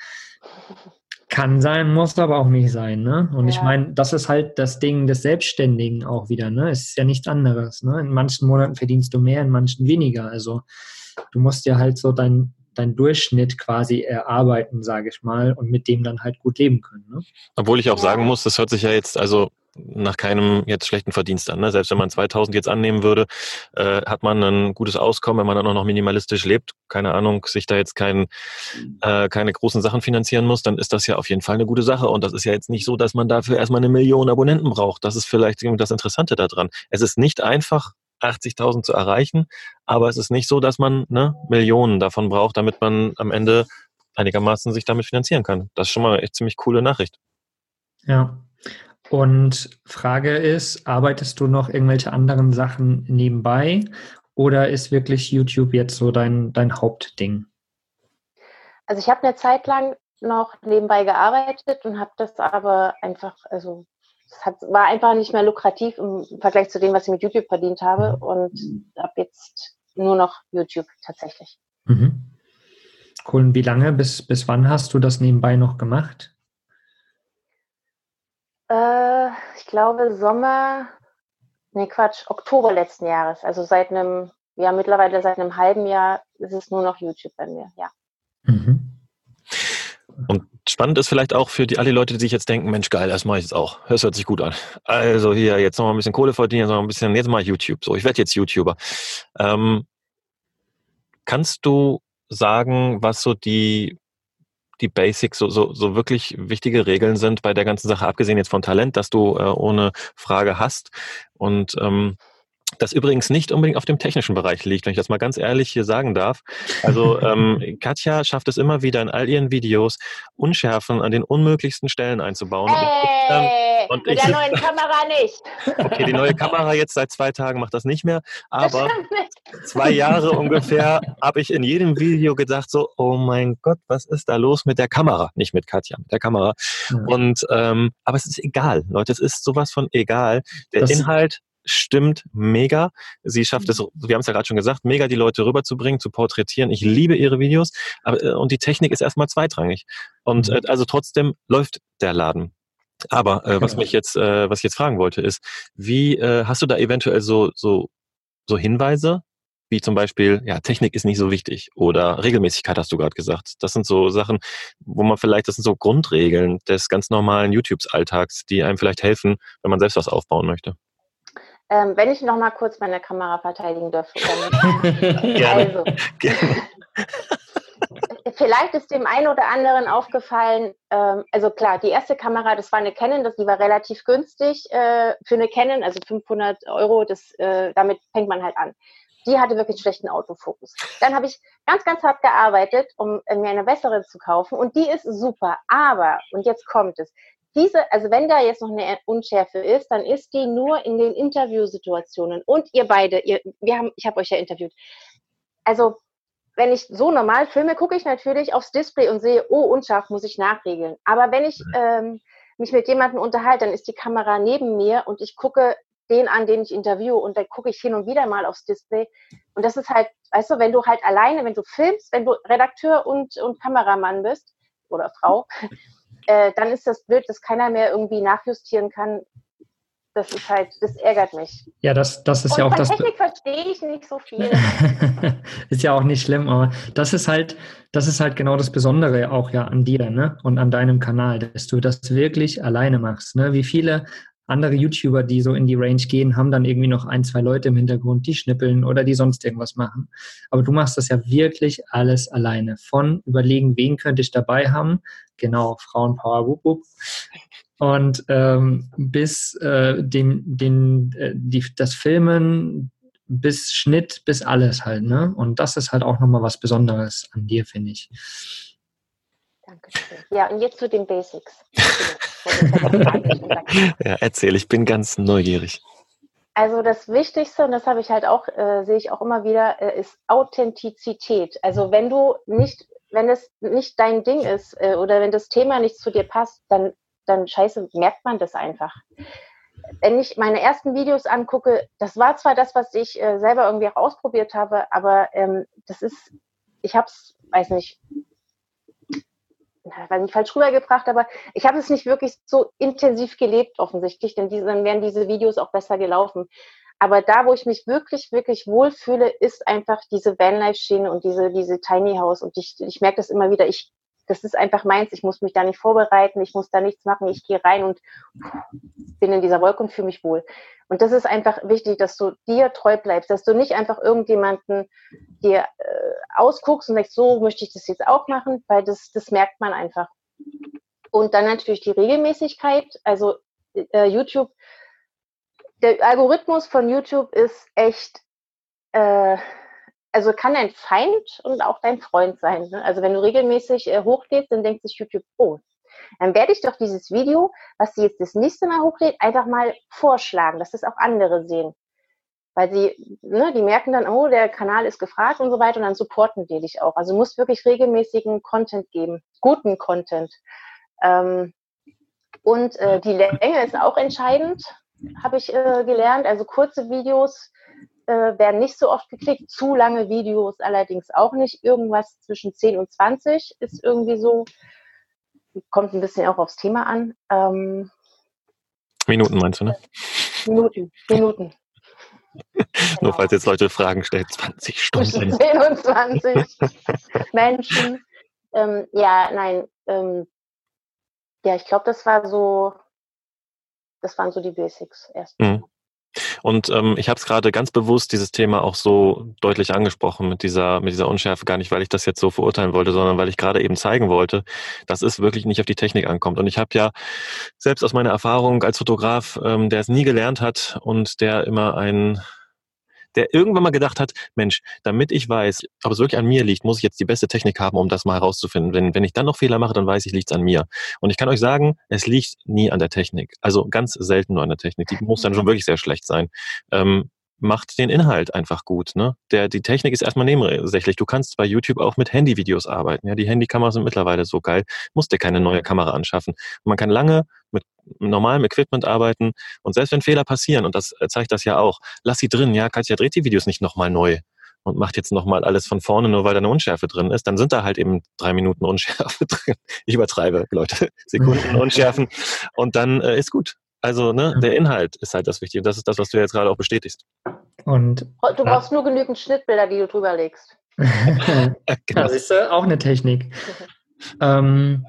Kann sein, muss aber auch nicht sein. Ne? Und ja. ich meine, das ist halt das Ding des Selbstständigen auch wieder. Ne? Es ist ja nichts anderes. Ne? In manchen Monaten verdienst du mehr, in manchen weniger. Also du musst dir halt so dein deinen Durchschnitt quasi erarbeiten, sage ich mal, und mit dem dann halt gut leben können. Ne? Obwohl ich auch sagen muss, das hört sich ja jetzt also nach keinem jetzt schlechten Verdienst an. Ne? Selbst wenn man zweitausend jetzt annehmen würde, äh, hat man ein gutes Auskommen, wenn man dann auch noch minimalistisch lebt, keine Ahnung, sich da jetzt kein, äh, keine großen Sachen finanzieren muss, dann ist das ja auf jeden Fall eine gute Sache. Und das ist ja jetzt nicht so, dass man dafür erstmal eine Million Abonnenten braucht. Das ist vielleicht das Interessante daran. Es ist nicht einfach, achtzigtausend zu erreichen, aber es ist nicht so, dass man ne, Millionen davon braucht, damit man am Ende einigermaßen sich damit finanzieren kann. Das ist schon mal eine ziemlich coole Nachricht. Ja, und Frage ist, arbeitest du noch irgendwelche anderen Sachen nebenbei oder ist wirklich YouTube jetzt so dein, dein Hauptding? Also ich habe eine Zeit lang noch nebenbei gearbeitet und habe das aber einfach, also Es hat, war einfach nicht mehr lukrativ im Vergleich zu dem, was ich mit YouTube verdient habe und ab jetzt nur noch YouTube tatsächlich. Mhm. Cool. Und wie lange, bis, bis wann hast du das nebenbei noch gemacht? Äh, ich glaube Sommer, nee Quatsch, Oktober letzten Jahres. Also seit einem, ja mittlerweile seit einem halben Jahr ist es nur noch YouTube bei mir, ja. Mhm. Und spannend ist vielleicht auch für die, alle Leute, die sich jetzt denken, Mensch, geil, das mache ich jetzt auch. Das hört sich gut an. Also hier, jetzt nochmal ein bisschen Kohle verdienen, jetzt noch ein bisschen, jetzt mal YouTube. So, ich werde jetzt YouTuber. Ähm, kannst du sagen, was so die, die Basics, so, so, so wirklich wichtige Regeln sind bei der ganzen Sache, abgesehen jetzt von Talent, dass du äh, ohne Frage hast und ähm, das übrigens nicht unbedingt auf dem technischen Bereich liegt, wenn ich das mal ganz ehrlich hier sagen darf. Also ähm, Katja schafft es immer wieder in all ihren Videos, Unschärfen an den unmöglichsten Stellen einzubauen. Hey, und ich, ähm, und mit ich, der neuen Kamera nicht. Okay, die neue Kamera jetzt seit zwei Tagen macht das nicht mehr, aber zwei Jahre ungefähr habe ich in jedem Video gedacht so, oh mein Gott, was ist da los mit der Kamera? Nicht mit Katja, mit der Kamera. Mhm. Und ähm, aber es ist egal, Leute, es ist sowas von egal. Der das Inhalt stimmt mega. Sie schafft es, wir haben es ja gerade schon gesagt, mega die Leute rüberzubringen, zu porträtieren. Ich liebe ihre Videos. Aber, und die Technik ist erstmal zweitrangig. Und mhm. also trotzdem läuft der Laden. Aber äh, was mich jetzt, äh, was ich jetzt fragen wollte, ist, wie äh, hast du da eventuell so, so, so Hinweise, wie zum Beispiel, ja, Technik ist nicht so wichtig oder Regelmäßigkeit hast du gerade gesagt. Das sind so Sachen, wo man vielleicht, das sind so Grundregeln des ganz normalen YouTubes-Alltags, die einem vielleicht helfen, wenn man selbst was aufbauen möchte. Ähm, wenn ich noch mal kurz meine Kamera verteidigen dürfte. Gerne. Also, Gerne. Vielleicht ist dem einen oder anderen aufgefallen, ähm, also klar, die erste Kamera, das war eine Canon, das, die war relativ günstig äh, für eine Canon, also fünfhundert Euro, das, äh, damit fängt man halt an. Die hatte wirklich schlechten Autofokus. Dann habe ich ganz, ganz hart gearbeitet, um äh, mir eine bessere zu kaufen und die ist super, aber, und jetzt kommt es, Diese, also wenn da jetzt noch eine Unschärfe ist, dann ist die nur in den Interviewsituationen. Und ihr beide, ihr, wir haben, ich habe euch ja interviewt. Also wenn ich so normal filme, gucke ich natürlich aufs Display und sehe, oh, unscharf, muss ich nachregeln. Aber wenn ich ähm, mich mit jemandem unterhalte, dann ist die Kamera neben mir und ich gucke den an, den ich interviewe. Und dann gucke ich hin und wieder mal aufs Display. Und das ist halt, weißt du, wenn du halt alleine, wenn du filmst, wenn du Redakteur und, und Kameramann bist oder Frau, Äh, dann ist das blöd, dass keiner mehr irgendwie nachjustieren kann. Das ist halt, das ärgert mich. Ja, das, das ist und ja auch das. Technik verstehe ich nicht so viel. Ist ja auch nicht schlimm, aber das ist halt, das ist halt genau das Besondere auch ja an dir, ne? Und an deinem Kanal, dass du das wirklich alleine machst, ne? Wie viele andere YouTuber, die so in die Range gehen, haben dann irgendwie noch ein, zwei Leute im Hintergrund, die schnippeln oder die sonst irgendwas machen. Aber du machst das ja wirklich alles alleine. Von überlegen, wen könnte ich dabei haben? Genau, Frauenpower, wup, wup. Und ähm, bis äh, den, den, äh, die, das Filmen, bis Schnitt, bis alles halt, ne? Und das ist halt auch nochmal was Besonderes an dir, finde ich. Danke. Ja, und jetzt zu den Basics. Ja, erzähl, ich bin ganz neugierig. Also das Wichtigste, und das habe ich halt auch, äh, sehe ich auch immer wieder, äh, ist Authentizität. Also wenn du nicht, wenn es nicht dein Ding ist äh, oder wenn das Thema nicht zu dir passt, dann, dann scheiße, merkt man das einfach. Wenn ich meine ersten Videos angucke, das war zwar das, was ich äh, selber irgendwie auch ausprobiert habe, aber ähm, das ist, ich habe es, weiß nicht, weiß nicht, falsch rübergebracht, aber ich habe es nicht wirklich so intensiv gelebt offensichtlich, denn diese, dann wären diese Videos auch besser gelaufen. Aber da, wo ich mich wirklich, wirklich wohlfühle, ist einfach diese Vanlife-Schiene und diese, diese Tiny House. Und ich, ich merke das immer wieder, ich, das ist einfach meins, ich muss mich da nicht vorbereiten, ich muss da nichts machen, ich gehe rein und bin in dieser Wolke und fühle mich wohl. Und das ist einfach wichtig, dass du dir treu bleibst, dass du nicht einfach irgendjemanden dir äh, ausguckst und denkst, so möchte ich das jetzt auch machen, weil das, das merkt man einfach. Und dann natürlich die Regelmäßigkeit, also äh, YouTube, der Algorithmus von YouTube ist echt, äh, also kann dein Feind und auch dein Freund sein. Ne? Also wenn du regelmäßig äh, hochlädst, dann denkt sich YouTube, oh, dann werde ich doch dieses Video, was sie jetzt das nächste Mal hochlädt, einfach mal vorschlagen, dass das auch andere sehen. Weil sie, ne, die merken dann, oh, der Kanal ist gefragt und so weiter und dann supporten die dich auch. Also du musst wirklich regelmäßigen Content geben, guten Content. Ähm, und äh, die Länge ist auch entscheidend, habe ich äh, gelernt. Also kurze Videos äh, werden nicht so oft geklickt, zu lange Videos allerdings auch nicht. Irgendwas zwischen zehn und zwanzig ist irgendwie so. Kommt ein bisschen auch aufs Thema an. Ähm, Minuten meinst du, ne? Minuten, Minuten. Genau. Nur falls jetzt Leute Fragen stellen, zwanzig Stunden. zehn und zwanzig Menschen. Ähm, ja, nein, ähm, ja, ich glaube, das war so, das waren so die Basics erstmal. Mhm. Und ähm, ich habe es gerade ganz bewusst dieses Thema auch so deutlich angesprochen mit dieser mit dieser Unschärfe, gar nicht, weil ich das jetzt so verurteilen wollte, sondern weil ich gerade eben zeigen wollte, dass es wirklich nicht auf die Technik ankommt. Und ich habe ja selbst aus meiner Erfahrung als Fotograf, ähm, der es nie gelernt hat und der immer ein, der irgendwann mal gedacht hat, Mensch, damit ich weiß, ob es wirklich an mir liegt, muss ich jetzt die beste Technik haben, um das mal herauszufinden. Wenn, wenn ich dann noch Fehler mache, dann weiß ich, liegt es an mir. Und ich kann euch sagen, es liegt nie an der Technik. Also ganz selten nur an der Technik. Die muss dann schon wirklich sehr schlecht sein. Ähm, macht den Inhalt einfach gut, ne? Der, die Technik ist erstmal nebensächlich. Du kannst bei YouTube auch mit Handyvideos arbeiten. Ja, die Handykameras sind mittlerweile so geil. Musst dir keine neue Kamera anschaffen. Und man kann lange mit normalem Equipment arbeiten und selbst wenn Fehler passieren, und das zeigt das ja auch, lass sie drin, ja, Katja dreht die Videos nicht nochmal neu und macht jetzt nochmal alles von vorne, nur weil da eine Unschärfe drin ist, dann sind da halt eben drei Minuten Unschärfe drin. Ich übertreibe, Leute, Sekunden Unschärfen und dann äh, ist gut. Also ne, der Inhalt ist halt das Wichtige. Das ist das, was du jetzt gerade auch bestätigst. Und du brauchst nur genügend Schnittbilder, die du drüber legst. Genau. Das ist äh, auch eine Technik. ähm,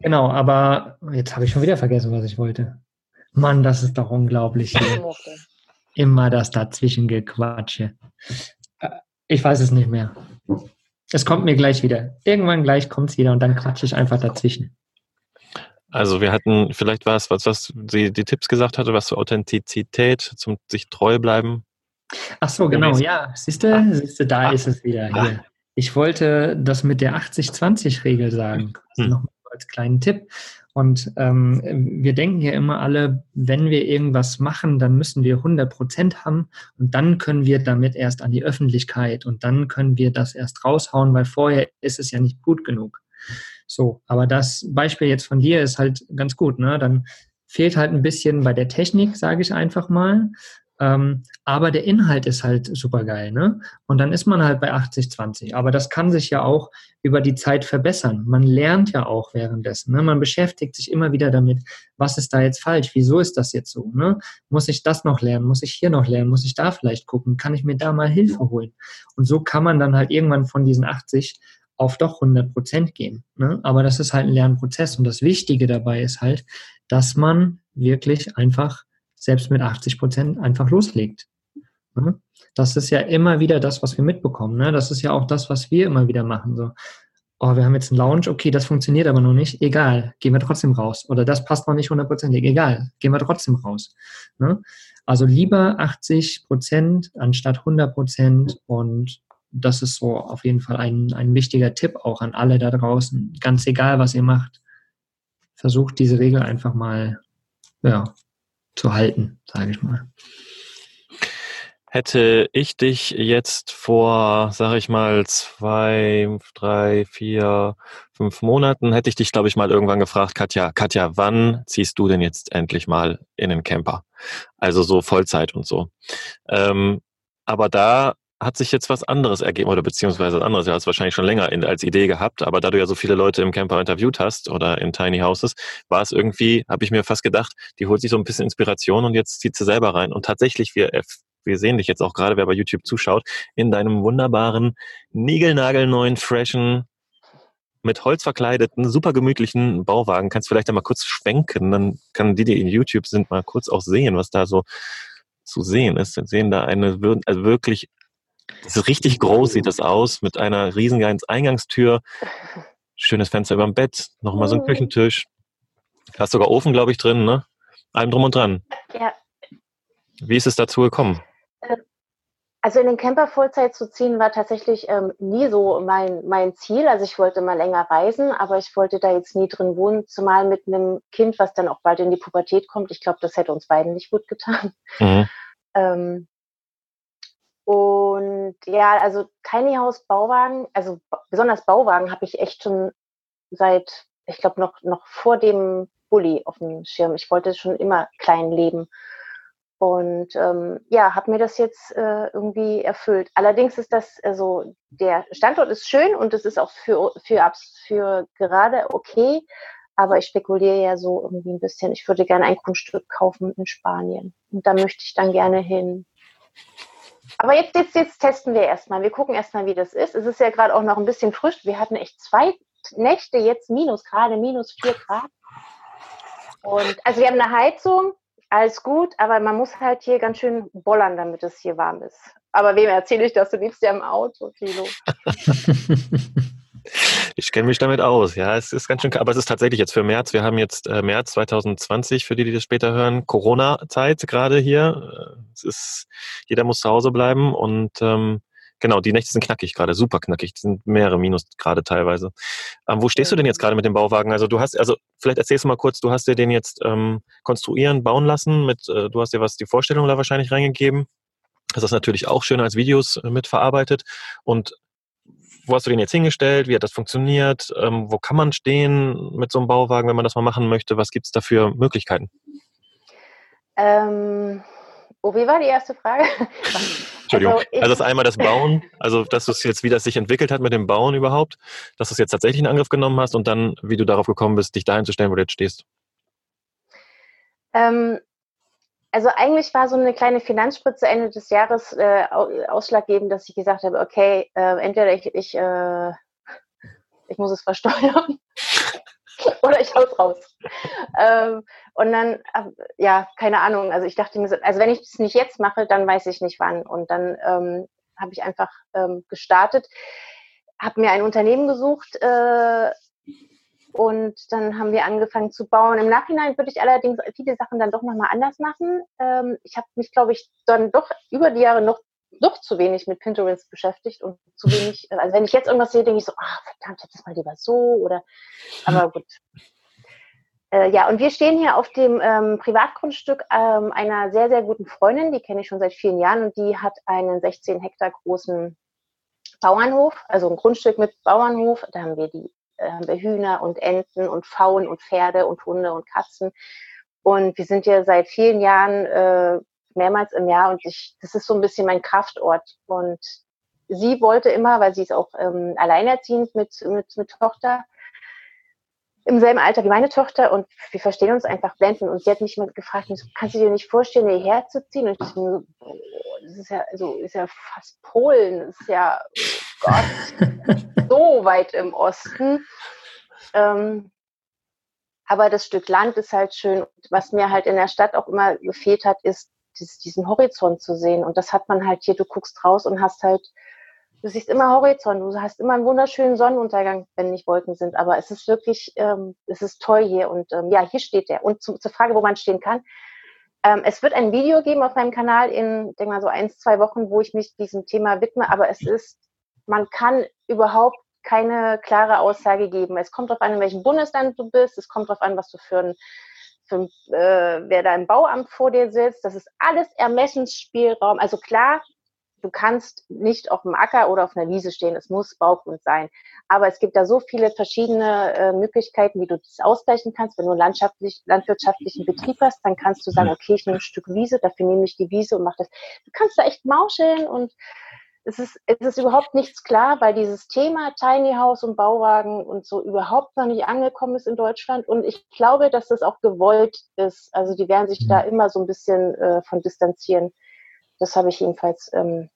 Genau, aber jetzt habe ich schon wieder vergessen, was ich wollte. Mann, das ist doch unglaublich. Immer das Dazwischengequatsche. Ich weiß es nicht mehr. Es kommt mir gleich wieder. Irgendwann gleich kommt es wieder und dann quatsche ich einfach dazwischen. Also wir hatten, vielleicht war es, was, was sie die Tipps gesagt hatte, was zur Authentizität, zum sich treu bleiben. Ach so, genau, ja. Siehst du, siehst du, da ist es wieder. Hier. Ich wollte das mit der achtzig zwanzig Regel sagen. Also hm. noch als kleinen Tipp. Und ähm, wir denken ja immer alle, wenn wir irgendwas machen, dann müssen wir hundert Prozent haben und dann können wir damit erst an die Öffentlichkeit und dann können wir das erst raushauen, weil vorher ist es ja nicht gut genug. So, aber das Beispiel jetzt von dir ist halt ganz gut, ne? Dann fehlt halt ein bisschen bei der Technik, sage ich einfach mal, ähm, aber der Inhalt ist halt super geil, ne? Und dann ist man halt bei achtzig zwanzig, aber das kann sich ja auch über die Zeit verbessern. Man lernt ja auch währenddessen, ne? Man beschäftigt sich immer wieder damit, was ist da jetzt falsch, wieso ist das jetzt so, ne? Muss ich das noch lernen, muss ich hier noch lernen, muss ich da vielleicht gucken, kann ich mir da mal Hilfe holen? Und so kann man dann halt irgendwann von diesen achtzig auf doch hundert Prozent gehen, ne? Aber das ist halt ein Lernprozess und das Wichtige dabei ist halt, dass man wirklich einfach selbst mit achtzig Prozent einfach loslegt. Das ist ja immer wieder das, was wir mitbekommen. Ne? Das ist ja auch das, was wir immer wieder machen. So, oh, wir haben jetzt einen Lounge, okay, das funktioniert aber noch nicht, egal, gehen wir trotzdem raus. Oder das passt noch nicht hundertprozentig, egal, gehen wir trotzdem raus. Ne? Also lieber achtzig Prozent anstatt hundert Prozent, und das ist so auf jeden Fall ein, ein wichtiger Tipp auch an alle da draußen. Ganz egal, was ihr macht, versucht diese Regel einfach mal, ja, zu halten, sage ich mal. Hätte ich dich jetzt vor, sage ich mal, zwei, drei, vier, fünf Monaten, hätte ich dich, glaube ich, mal irgendwann gefragt, Katja, Katja, wann ziehst du denn jetzt endlich mal in den Camper? Also so Vollzeit und so. Ähm, aber da hat sich jetzt was anderes ergeben, oder beziehungsweise was anderes, du hast es wahrscheinlich schon länger in, als Idee gehabt, aber da du ja so viele Leute im Camper interviewt hast oder in Tiny Houses, war es irgendwie, habe ich mir fast gedacht, die holt sich so ein bisschen Inspiration und jetzt zieht sie selber rein. Und tatsächlich, wir, wir sehen dich jetzt auch gerade, wer bei YouTube zuschaut, in deinem wunderbaren, niegelnagelneuen, freshen, mit Holz verkleideten, super gemütlichen Bauwagen. Kannst vielleicht einmal kurz schwenken, dann kann die, die in YouTube sind, mal kurz auch sehen, was da so zu sehen ist. Dann sehen da eine also wirklich Das ist richtig groß, sieht das aus, mit einer riesigen Eingangstür, schönes Fenster über dem Bett, nochmal so ein Küchentisch. Da ist sogar Ofen, glaube ich, drin, ne? Allem drum und dran. Ja. Wie ist es dazu gekommen? Also in den Camper Vollzeit zu ziehen, war tatsächlich ähm, nie so mein, mein Ziel. Also ich wollte immer länger reisen, aber ich wollte da jetzt nie drin wohnen, zumal mit einem Kind, was dann auch bald in die Pubertät kommt. Ich glaube, das hätte uns beiden nicht gut getan. Mhm. Ähm, Und ja, also Tiny House Bauwagen, also besonders Bauwagen habe ich echt schon seit, ich glaube, noch, noch vor dem Bulli auf dem Schirm. Ich wollte schon immer klein leben. Und ähm, ja, habe mir das jetzt äh, irgendwie erfüllt. Allerdings ist das, also der Standort ist schön und es ist auch für, für, für gerade okay. Aber ich spekuliere ja so irgendwie ein bisschen. Ich würde gerne ein Grundstück kaufen in Spanien. Und da möchte ich dann gerne hin. Aber jetzt, jetzt, jetzt testen wir erstmal. Wir gucken erstmal, wie das ist. Es ist ja gerade auch noch ein bisschen frisch. Wir hatten echt zwei Nächte jetzt minus gerade, minus vier Grad. Und also wir haben eine Heizung, alles gut, aber man muss halt hier ganz schön bollern, damit es hier warm ist. Aber wem erzähle ich das? Du liebst ja im Auto, Thilo. Ich kenne mich damit aus, ja, es ist ganz schön, aber es ist tatsächlich jetzt für März, wir haben jetzt äh, März zwanzig zwanzig, für die, die das später hören, Corona-Zeit gerade hier, es ist, jeder muss zu Hause bleiben und ähm, genau, die Nächte sind knackig gerade, super knackig, die sind mehrere Minusgrade teilweise. Ähm, wo stehst du denn jetzt gerade mit dem Bauwagen, also du hast, also vielleicht erzählst du mal kurz, du hast dir den jetzt ähm, konstruieren, bauen lassen, mit, äh, du hast dir was, die Vorstellung da wahrscheinlich reingegeben, das ist natürlich auch schön als Videos äh, mitverarbeitet und wo hast du den jetzt hingestellt? Wie hat das funktioniert? Ähm, wo kann man stehen mit so einem Bauwagen, wenn man das mal machen möchte? Was gibt es da für Möglichkeiten? Ähm, oh, wie war die erste Frage? Entschuldigung. Also, also das einmal das Bauen, also dass du es jetzt, wie das sich entwickelt hat mit dem Bauen überhaupt, dass du es jetzt tatsächlich in Angriff genommen hast und dann, wie du darauf gekommen bist, dich dahin zu stellen, wo du jetzt stehst. Ähm, also eigentlich war so eine kleine Finanzspritze Ende des Jahres äh, ausschlaggebend, dass ich gesagt habe, okay, äh, entweder ich, ich, äh, ich muss es versteuern oder ich hau's raus. Ähm, und dann, äh, ja, keine Ahnung, also ich dachte mir, also wenn ich es nicht jetzt mache, dann weiß ich nicht wann. Und dann ähm, habe ich einfach ähm, gestartet, habe mir ein Unternehmen gesucht, äh, und dann haben wir angefangen zu bauen. Im Nachhinein würde ich allerdings viele Sachen dann doch nochmal anders machen. Ähm, ich habe mich, glaube ich, dann doch über die Jahre noch, noch zu wenig mit Pinterest beschäftigt und zu wenig, also wenn ich jetzt irgendwas sehe, denke ich so, ach verdammt, hätte ich mal lieber so oder, aber gut. Äh, ja, und wir stehen hier auf dem ähm, Privatgrundstück ähm, einer sehr, sehr guten Freundin, die kenne ich schon seit vielen Jahren und die hat einen sechzehn Hektar großen Bauernhof, also ein Grundstück mit Bauernhof, da haben wir die haben wir Hühner und Enten und Pfauen und Pferde und Hunde und Katzen. Und wir sind ja seit vielen Jahren äh, mehrmals im Jahr und ich, das ist so ein bisschen mein Kraftort. Und sie wollte immer, weil sie ist auch ähm, alleinerziehend mit, mit, mit Tochter, im selben Alter wie meine Tochter und wir verstehen uns einfach blendend. Und sie hat mich mal gefragt, kannst du dir nicht vorstellen, hierher zu ziehen? Und ich so, oh, das ist ja, so, ist ja fast Polen, das ist ja... Gott, so weit im Osten. Ähm, aber das Stück Land ist halt schön. Was mir halt in der Stadt auch immer gefehlt hat, ist dies, diesen Horizont zu sehen. Und das hat man halt hier, du guckst raus und hast halt, du siehst immer Horizont, du hast immer einen wunderschönen Sonnenuntergang, wenn nicht Wolken sind. Aber es ist wirklich, ähm, es ist toll hier. Und ähm, ja, hier steht der. Und zu, zur Frage, wo man stehen kann. Ähm, es wird ein Video geben auf meinem Kanal in, denke mal, so eins, zwei Wochen, wo ich mich diesem Thema widme. Aber es ist Man kann überhaupt keine klare Aussage geben. Es kommt darauf an, in welchem Bundesland du bist. Es kommt darauf an, was du für ein, für ein äh, wer da im Bauamt vor dir sitzt. Das ist alles Ermessensspielraum. Also klar, du kannst nicht auf dem Acker oder auf einer Wiese stehen. Es muss Baugrund sein. Aber es gibt da so viele verschiedene äh, Möglichkeiten, wie du das ausgleichen kannst. Wenn du einen landschaftlich, landwirtschaftlichen Betrieb hast, dann kannst du sagen, okay, ich nehme ein Stück Wiese, dafür nehme ich die Wiese und mache das. Du kannst da echt mauscheln und Es ist, es ist überhaupt nichts klar, weil dieses Thema Tiny House und Bauwagen und so überhaupt noch nicht angekommen ist in Deutschland. Und ich glaube, dass das auch gewollt ist. Also die werden sich da immer so ein bisschen äh, von distanzieren. Das habe ich jedenfalls ähm,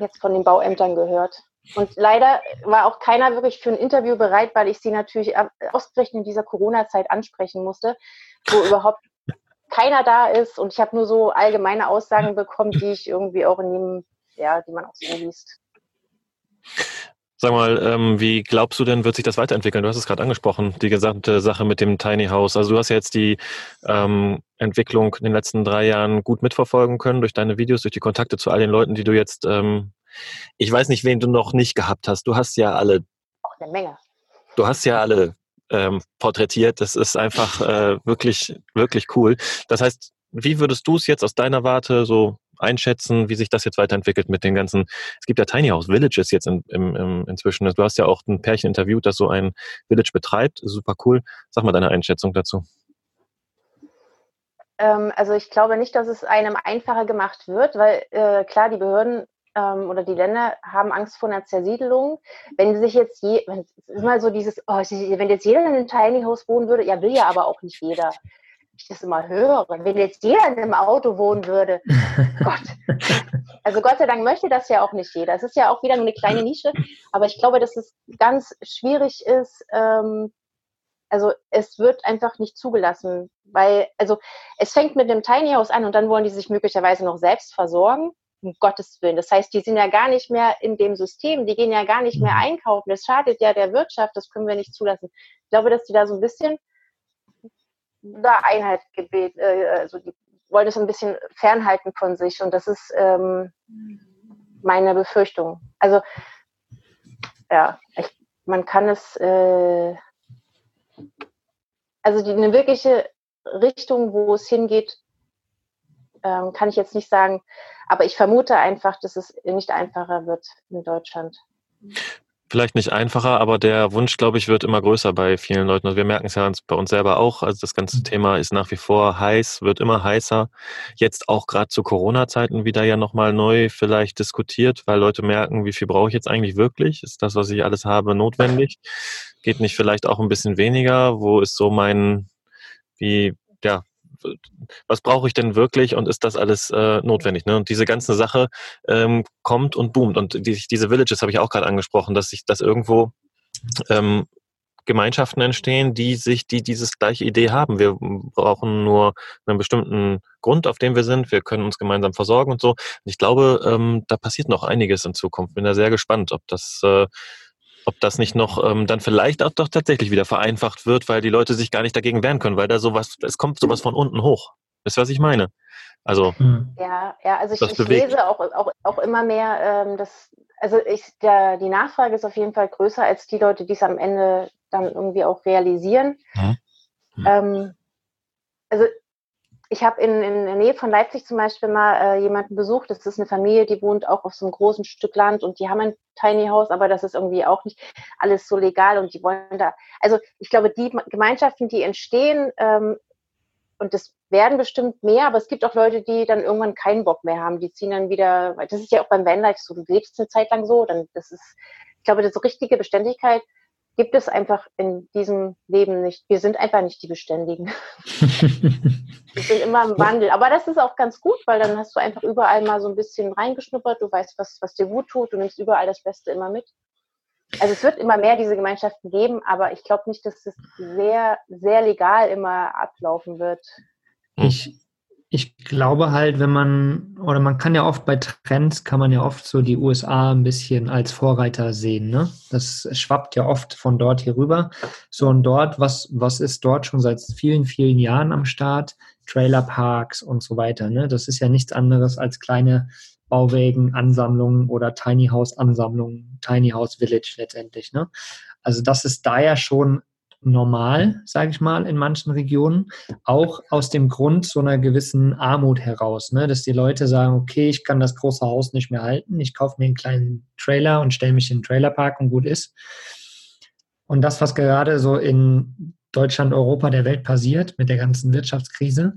jetzt von den Bauämtern gehört. Und leider war auch keiner wirklich für ein Interview bereit, weil ich sie natürlich ausgerechnet in dieser Corona-Zeit ansprechen musste, wo überhaupt keiner da ist. Und ich habe nur so allgemeine Aussagen bekommen, die ich irgendwie auch in dem Ja, die man auch so liest. Sag mal, ähm, wie glaubst du denn, wird sich das weiterentwickeln? Du hast es gerade angesprochen, die gesamte Sache mit dem Tiny House. Also du hast ja jetzt die ähm, Entwicklung in den letzten drei Jahren gut mitverfolgen können durch deine Videos, durch die Kontakte zu all den Leuten, die du jetzt, ähm, ich weiß nicht, wen du noch nicht gehabt hast. Du hast ja alle... Auch eine Menge. Du hast ja alle ähm, porträtiert. Das ist einfach äh, wirklich, wirklich cool. Das heißt, wie würdest du es jetzt aus deiner Warte so einschätzen, wie sich das jetzt weiterentwickelt mit den ganzen, es gibt ja Tiny House Villages jetzt in, in, in, inzwischen, du hast ja auch ein Pärchen interviewt, das so ein Village betreibt, super cool. Sag mal deine Einschätzung dazu. Ähm, also ich glaube nicht, dass es einem einfacher gemacht wird, weil äh, klar, die Behörden ähm, oder die Länder haben Angst vor einer Zersiedelung. Wenn sich jetzt, je, wenn, ist mal so dieses, oh, wenn jetzt jeder in einem Tiny House wohnen würde, ja will ja aber auch nicht jeder. ich das immer höre. Wenn jetzt jeder in einem Auto wohnen würde, Gott. Also Gott sei Dank möchte das ja auch nicht jeder. Es ist ja auch wieder nur eine kleine Nische. Aber ich glaube, dass es ganz schwierig ist. Ähm, also es wird einfach nicht zugelassen. Weil, also es fängt mit einem Tiny House an und dann wollen die sich möglicherweise noch selbst versorgen. Um Gottes Willen. Das heißt, die sind ja gar nicht mehr in dem System, die gehen ja gar nicht mehr einkaufen. Das schadet ja der Wirtschaft, das können wir nicht zulassen. Ich glaube, dass die da so ein bisschen da Einheit gebeten, also die wollen das ein bisschen fernhalten von sich und das ist ähm, meine Befürchtung. Also, ja, ich, man kann es, äh, also die, eine wirkliche Richtung, wo es hingeht, ähm, kann ich jetzt nicht sagen, aber ich vermute einfach, dass es nicht einfacher wird in Deutschland. Vielleicht nicht einfacher, aber der Wunsch, glaube ich, wird immer größer bei vielen Leuten. Also wir merken es ja bei uns selber auch. Also das ganze Thema ist nach wie vor heiß, wird immer heißer. Jetzt auch gerade zu Corona-Zeiten wieder ja nochmal neu vielleicht diskutiert, weil Leute merken, wie viel brauche ich jetzt eigentlich wirklich? Ist das, was ich alles habe, notwendig? Geht nicht vielleicht auch ein bisschen weniger? Wo ist so mein, wie, ja, was brauche ich denn wirklich und ist das alles äh, notwendig? Ne? Und diese ganze Sache ähm, kommt und boomt. Und die, diese Villages habe ich auch gerade angesprochen, dass sich das irgendwo ähm, Gemeinschaften entstehen, die sich die dieses gleiche Idee haben. Wir brauchen nur einen bestimmten Grund, auf dem wir sind. Wir können uns gemeinsam versorgen und so. Und ich glaube, ähm, da passiert noch einiges in Zukunft. Bin da sehr gespannt, ob das... Äh, ob das nicht noch ähm, dann vielleicht auch doch tatsächlich wieder vereinfacht wird, weil die Leute sich gar nicht dagegen wehren können, weil da sowas, es kommt sowas von unten hoch. Das ist, was ich meine. Also, ja, ja, also ich, ich lese auch, auch, auch immer mehr, ähm, dass, also ich, der, die Nachfrage ist auf jeden Fall größer als die Leute, die es am Ende dann irgendwie auch realisieren. Hm. Hm. Ähm, also ich habe in, in der Nähe von Leipzig zum Beispiel mal äh, jemanden besucht. Das ist eine Familie, die wohnt auch auf so einem großen Stück Land und die haben ein Tiny House, aber das ist irgendwie auch nicht alles so legal und die wollen da... Also ich glaube, die Gemeinschaften, die entstehen, ähm, und das werden bestimmt mehr, aber es gibt auch Leute, die dann irgendwann keinen Bock mehr haben. Die ziehen dann wieder... weil das ist ja auch beim Vanlife so, du lebst eine Zeit lang so, dann das ist... Ich glaube, das richtige Beständigkeit gibt es einfach in diesem Leben nicht. Wir sind einfach nicht die Beständigen. Wir sind immer im Wandel. Aber das ist auch ganz gut, weil dann hast du einfach überall mal so ein bisschen reingeschnuppert. Du weißt, was, was dir gut tut. Du nimmst überall das Beste immer mit. Also es wird immer mehr diese Gemeinschaften geben, aber ich glaube nicht, dass das sehr, sehr legal immer ablaufen wird. Ich, ich glaube halt, wenn man, oder man kann ja oft bei Trends, kann man ja oft so die U S A ein bisschen als Vorreiter sehen, ne? Das schwappt ja oft von dort hier rüber. So und dort, was, was ist dort schon seit vielen, vielen Jahren am Start? Trailerparks und so weiter, ne? Das ist ja nichts anderes als kleine Bauwägen-Ansammlungen oder Tiny House-Ansammlungen, Tiny House Village letztendlich, ne? Also das ist da ja schon normal, sage ich mal, in manchen Regionen, auch aus dem Grund so einer gewissen Armut heraus, ne? Dass die Leute sagen, okay, ich kann das große Haus nicht mehr halten, ich kaufe mir einen kleinen Trailer und stelle mich in den Trailerpark und gut ist. Und das, was gerade so in Deutschland, Europa, der Welt passiert mit der ganzen Wirtschaftskrise,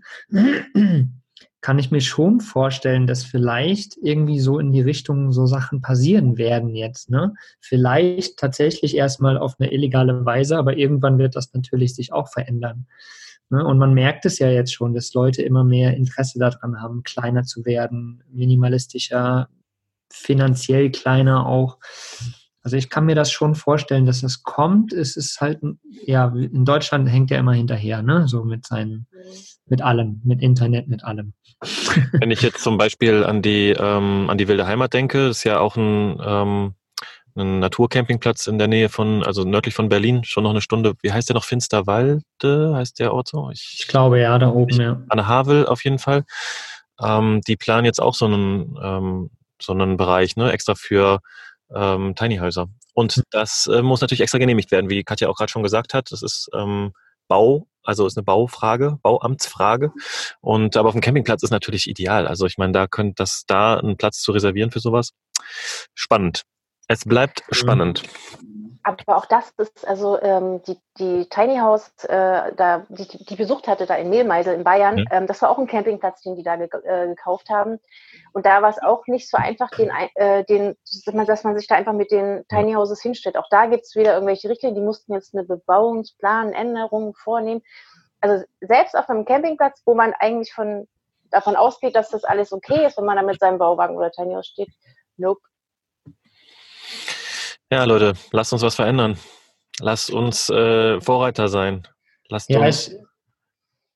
kann ich mir schon vorstellen, dass vielleicht irgendwie so in die Richtung so Sachen passieren werden jetzt, ne? Vielleicht tatsächlich erstmal auf eine illegale Weise, aber irgendwann wird das natürlich sich auch verändern, ne? Und man merkt es ja jetzt schon, dass Leute immer mehr Interesse daran haben, kleiner zu werden, minimalistischer, finanziell kleiner auch. Also ich kann mir das schon vorstellen, dass das kommt. Es ist halt, ja, in Deutschland hängt er immer hinterher, ne? So mit seinen, mit allem, mit Internet, mit allem. Wenn ich jetzt zum Beispiel an die, ähm, an die Wilde Heimat denke, ist ja auch ein, ähm, ein Naturcampingplatz in der Nähe von, also nördlich von Berlin, schon noch eine Stunde, wie heißt der noch, Finsterwalde, heißt der Ort so? Ich, ich glaube, ja, da oben, ja. An Havel auf jeden Fall. Ähm, die planen jetzt auch so einen, ähm, so einen Bereich, ne, extra für Ähm, Tiny-Häuser. Und das äh, muss natürlich extra genehmigt werden, wie Katja auch gerade schon gesagt hat. Das ist ähm, Bau, also ist eine Baufrage, Bauamtsfrage. Und aber auf dem Campingplatz ist natürlich ideal. Also ich meine, da könnt das da einen Platz zu reservieren für sowas. Spannend. Es bleibt spannend. Aber auch das ist, also ähm, die, die Tiny House, äh, da, die ich besucht hatte, da in Mehlmeisel in Bayern, mhm. ähm, das war auch ein Campingplatz, den die da ge- äh, gekauft haben. Und da war es auch nicht so einfach, den, äh, den, dass man sich da einfach mit den Tiny Houses hinstellt. Auch da gibt es wieder irgendwelche Richtlinien, die mussten jetzt eine Bebauungsplanänderung vornehmen. also selbst auf einem Campingplatz, wo man eigentlich von, davon ausgeht, dass das alles okay ist, wenn man da mit seinem Bauwagen oder Tiny House steht, nope. Ja, Leute, lasst uns was verändern. Lasst uns äh, Vorreiter sein. Lasst ja, uns ich,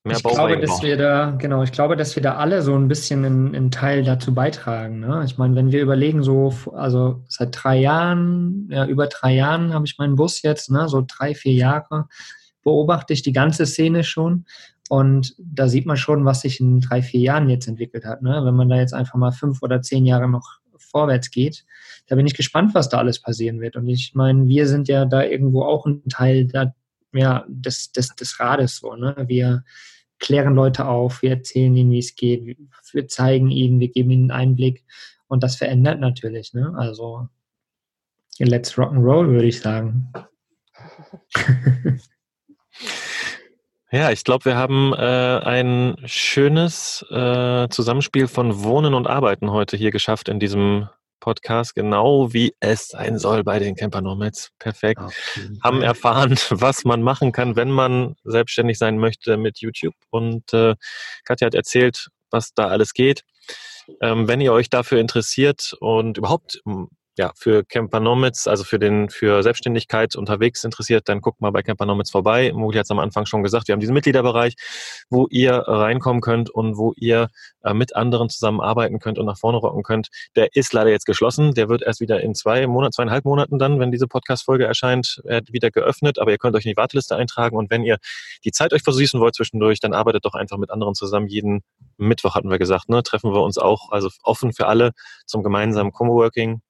mehr ich Bauwagen glaube, dass wir da, genau, ich glaube, dass wir da alle so ein bisschen einen Teil dazu beitragen. Ne? Ich meine, wenn wir überlegen, so, also seit drei Jahren, ja, über drei Jahren habe ich meinen Bus jetzt, ne, so drei, vier Jahre beobachte ich die ganze Szene schon. Und da sieht man schon, was sich in drei, vier Jahren jetzt entwickelt hat. Ne? Wenn man da jetzt einfach mal fünf oder zehn Jahre noch vorwärts geht, da bin ich gespannt, was da alles passieren wird. Und ich meine, wir sind ja da irgendwo auch ein Teil da, ja, des, des, des Rades. So, ne? Wir klären Leute auf, wir erzählen ihnen, wie es geht, wir zeigen ihnen, wir geben ihnen einen Einblick. Und das verändert natürlich. Ne? Also, let's rock'n'roll, würde ich sagen. Ja, ich glaube, wir haben äh, ein schönes äh, Zusammenspiel von Wohnen und Arbeiten heute hier geschafft in diesem Podcast, genau wie es sein soll bei den Camper Nomads. Perfekt. Okay. Haben erfahren, was man machen kann, wenn man selbstständig sein möchte mit YouTube. Und äh, Katja hat erzählt, was da alles geht. Ähm, wenn ihr euch dafür interessiert und überhaupt ja, für Camper Nomads, also für den für Selbstständigkeit unterwegs interessiert, dann guckt mal bei Camper Nomads vorbei. Mogli hat es am Anfang schon gesagt, wir haben diesen Mitgliederbereich, wo ihr reinkommen könnt und wo ihr äh, mit anderen zusammenarbeiten könnt und nach vorne rocken könnt. Der ist leider jetzt geschlossen, der wird erst wieder in zwei Monaten, zweieinhalb Monaten dann, wenn diese Podcast-Folge erscheint, wieder geöffnet, aber ihr könnt euch in die Warteliste eintragen und wenn ihr die Zeit euch versüßen wollt zwischendurch, dann arbeitet doch einfach mit anderen zusammen. Jeden Mittwoch hatten wir gesagt, ne, treffen wir uns auch, also offen für alle zum gemeinsamen Coworking.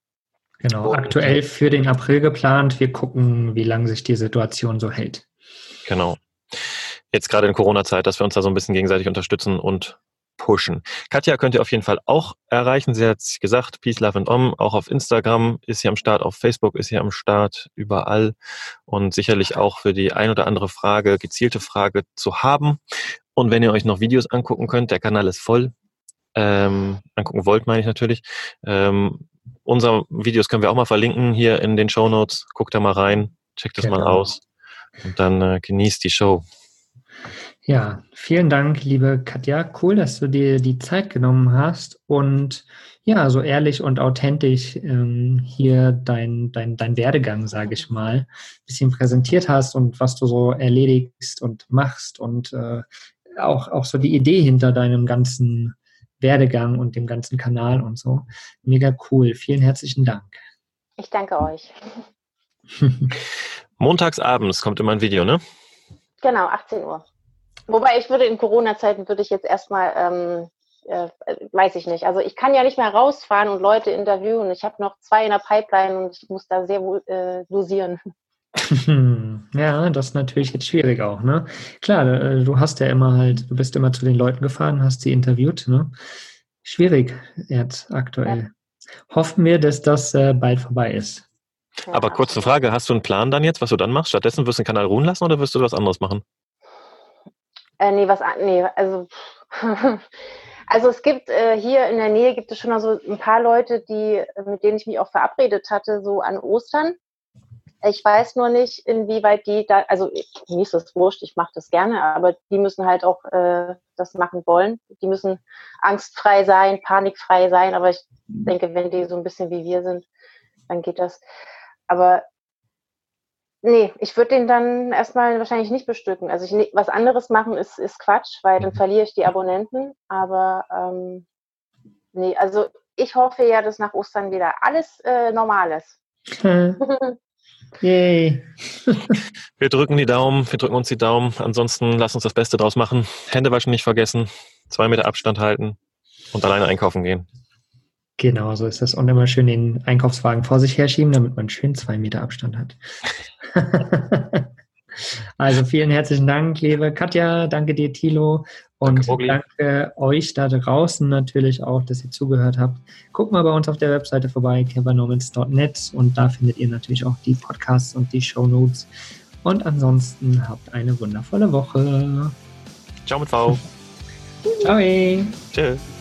Genau, und aktuell für den April geplant. Wir gucken, wie lange sich die Situation so hält. Genau. Jetzt gerade in Corona-Zeit, dass wir uns da so ein bisschen gegenseitig unterstützen und pushen. Katja könnt ihr auf jeden Fall auch erreichen. Sie hat es gesagt, Peace, Love and Om, auch auf Instagram ist sie am Start, auf Facebook ist sie am Start, überall. Und sicherlich auch für die ein oder andere Frage, gezielte Frage zu haben. Und wenn ihr euch noch Videos angucken könnt, der Kanal ist voll. Ähm, angucken wollt, meine ich natürlich. Ähm, Unsere Videos können wir auch mal verlinken hier in den Shownotes. Guckt da mal rein, checkt das genau. mal aus und dann äh, genießt die Show. Ja, vielen Dank, liebe Katja. Cool, dass du dir die Zeit genommen hast und ja, so ehrlich und authentisch ähm, hier dein, dein, dein Werdegang, sage ich mal, ein bisschen präsentiert hast und was du so erledigst und machst und äh, auch, auch so die Idee hinter deinem ganzen Werdegang und dem ganzen Kanal und so. Mega cool. Vielen herzlichen Dank. Ich danke euch. Montags abends kommt immer ein Video, ne? Genau, achtzehn Uhr. Wobei ich würde in Corona-Zeiten würde ich jetzt erstmal, ähm, äh, weiß ich nicht. Also ich kann ja nicht mehr rausfahren und Leute interviewen. Ich habe noch zwei in der Pipeline und ich muss da sehr äh, dosieren. Ja, das ist natürlich jetzt schwierig auch, ne? Klar, du hast ja immer halt, du bist immer zu den Leuten gefahren, hast sie interviewt, ne? Schwierig jetzt aktuell. Ja. Hoffen wir, dass das äh, bald vorbei ist. Ja. Aber kurze Frage, hast du einen Plan dann jetzt, was du dann machst? Stattdessen wirst du den Kanal ruhen lassen oder wirst du was anderes machen? Äh, nee, was, nee, also also es gibt äh, hier in der Nähe gibt es schon mal so ein paar Leute, die, mit denen ich mich auch verabredet hatte, so an Ostern. Ich weiß nur nicht, inwieweit die da, also mir ist das wurscht, ich mache das gerne, aber die müssen halt auch äh, das machen wollen. Die müssen angstfrei sein, panikfrei sein, aber ich denke, wenn die so ein bisschen wie wir sind, dann geht das. Aber nee, ich würde den dann erstmal wahrscheinlich nicht bestücken. Also ich, nee, was anderes machen ist, ist Quatsch, weil dann verliere ich die Abonnenten, aber ähm, nee, also ich hoffe ja, dass nach Ostern wieder alles äh, normal ist. Hm. Yay. Wir drücken die Daumen, wir drücken uns die Daumen. Ansonsten lasst uns das Beste draus machen. Hände waschen nicht vergessen, zwei Meter Abstand halten und alleine einkaufen gehen. Genau, so ist das. Und immer schön den Einkaufswagen vor sich herschieben, damit man schön zwei Meter Abstand hat. Also vielen herzlichen Dank, liebe Katja. Danke dir, Thilo. Und danke, danke euch da draußen natürlich auch, dass ihr zugehört habt. Guckt mal bei uns auf der Webseite vorbei, camper nomads dot net, und da findet ihr natürlich auch die Podcasts und die Shownotes. Und ansonsten habt eine wundervolle Woche. Ciao mit V. Ciao. Tschüss.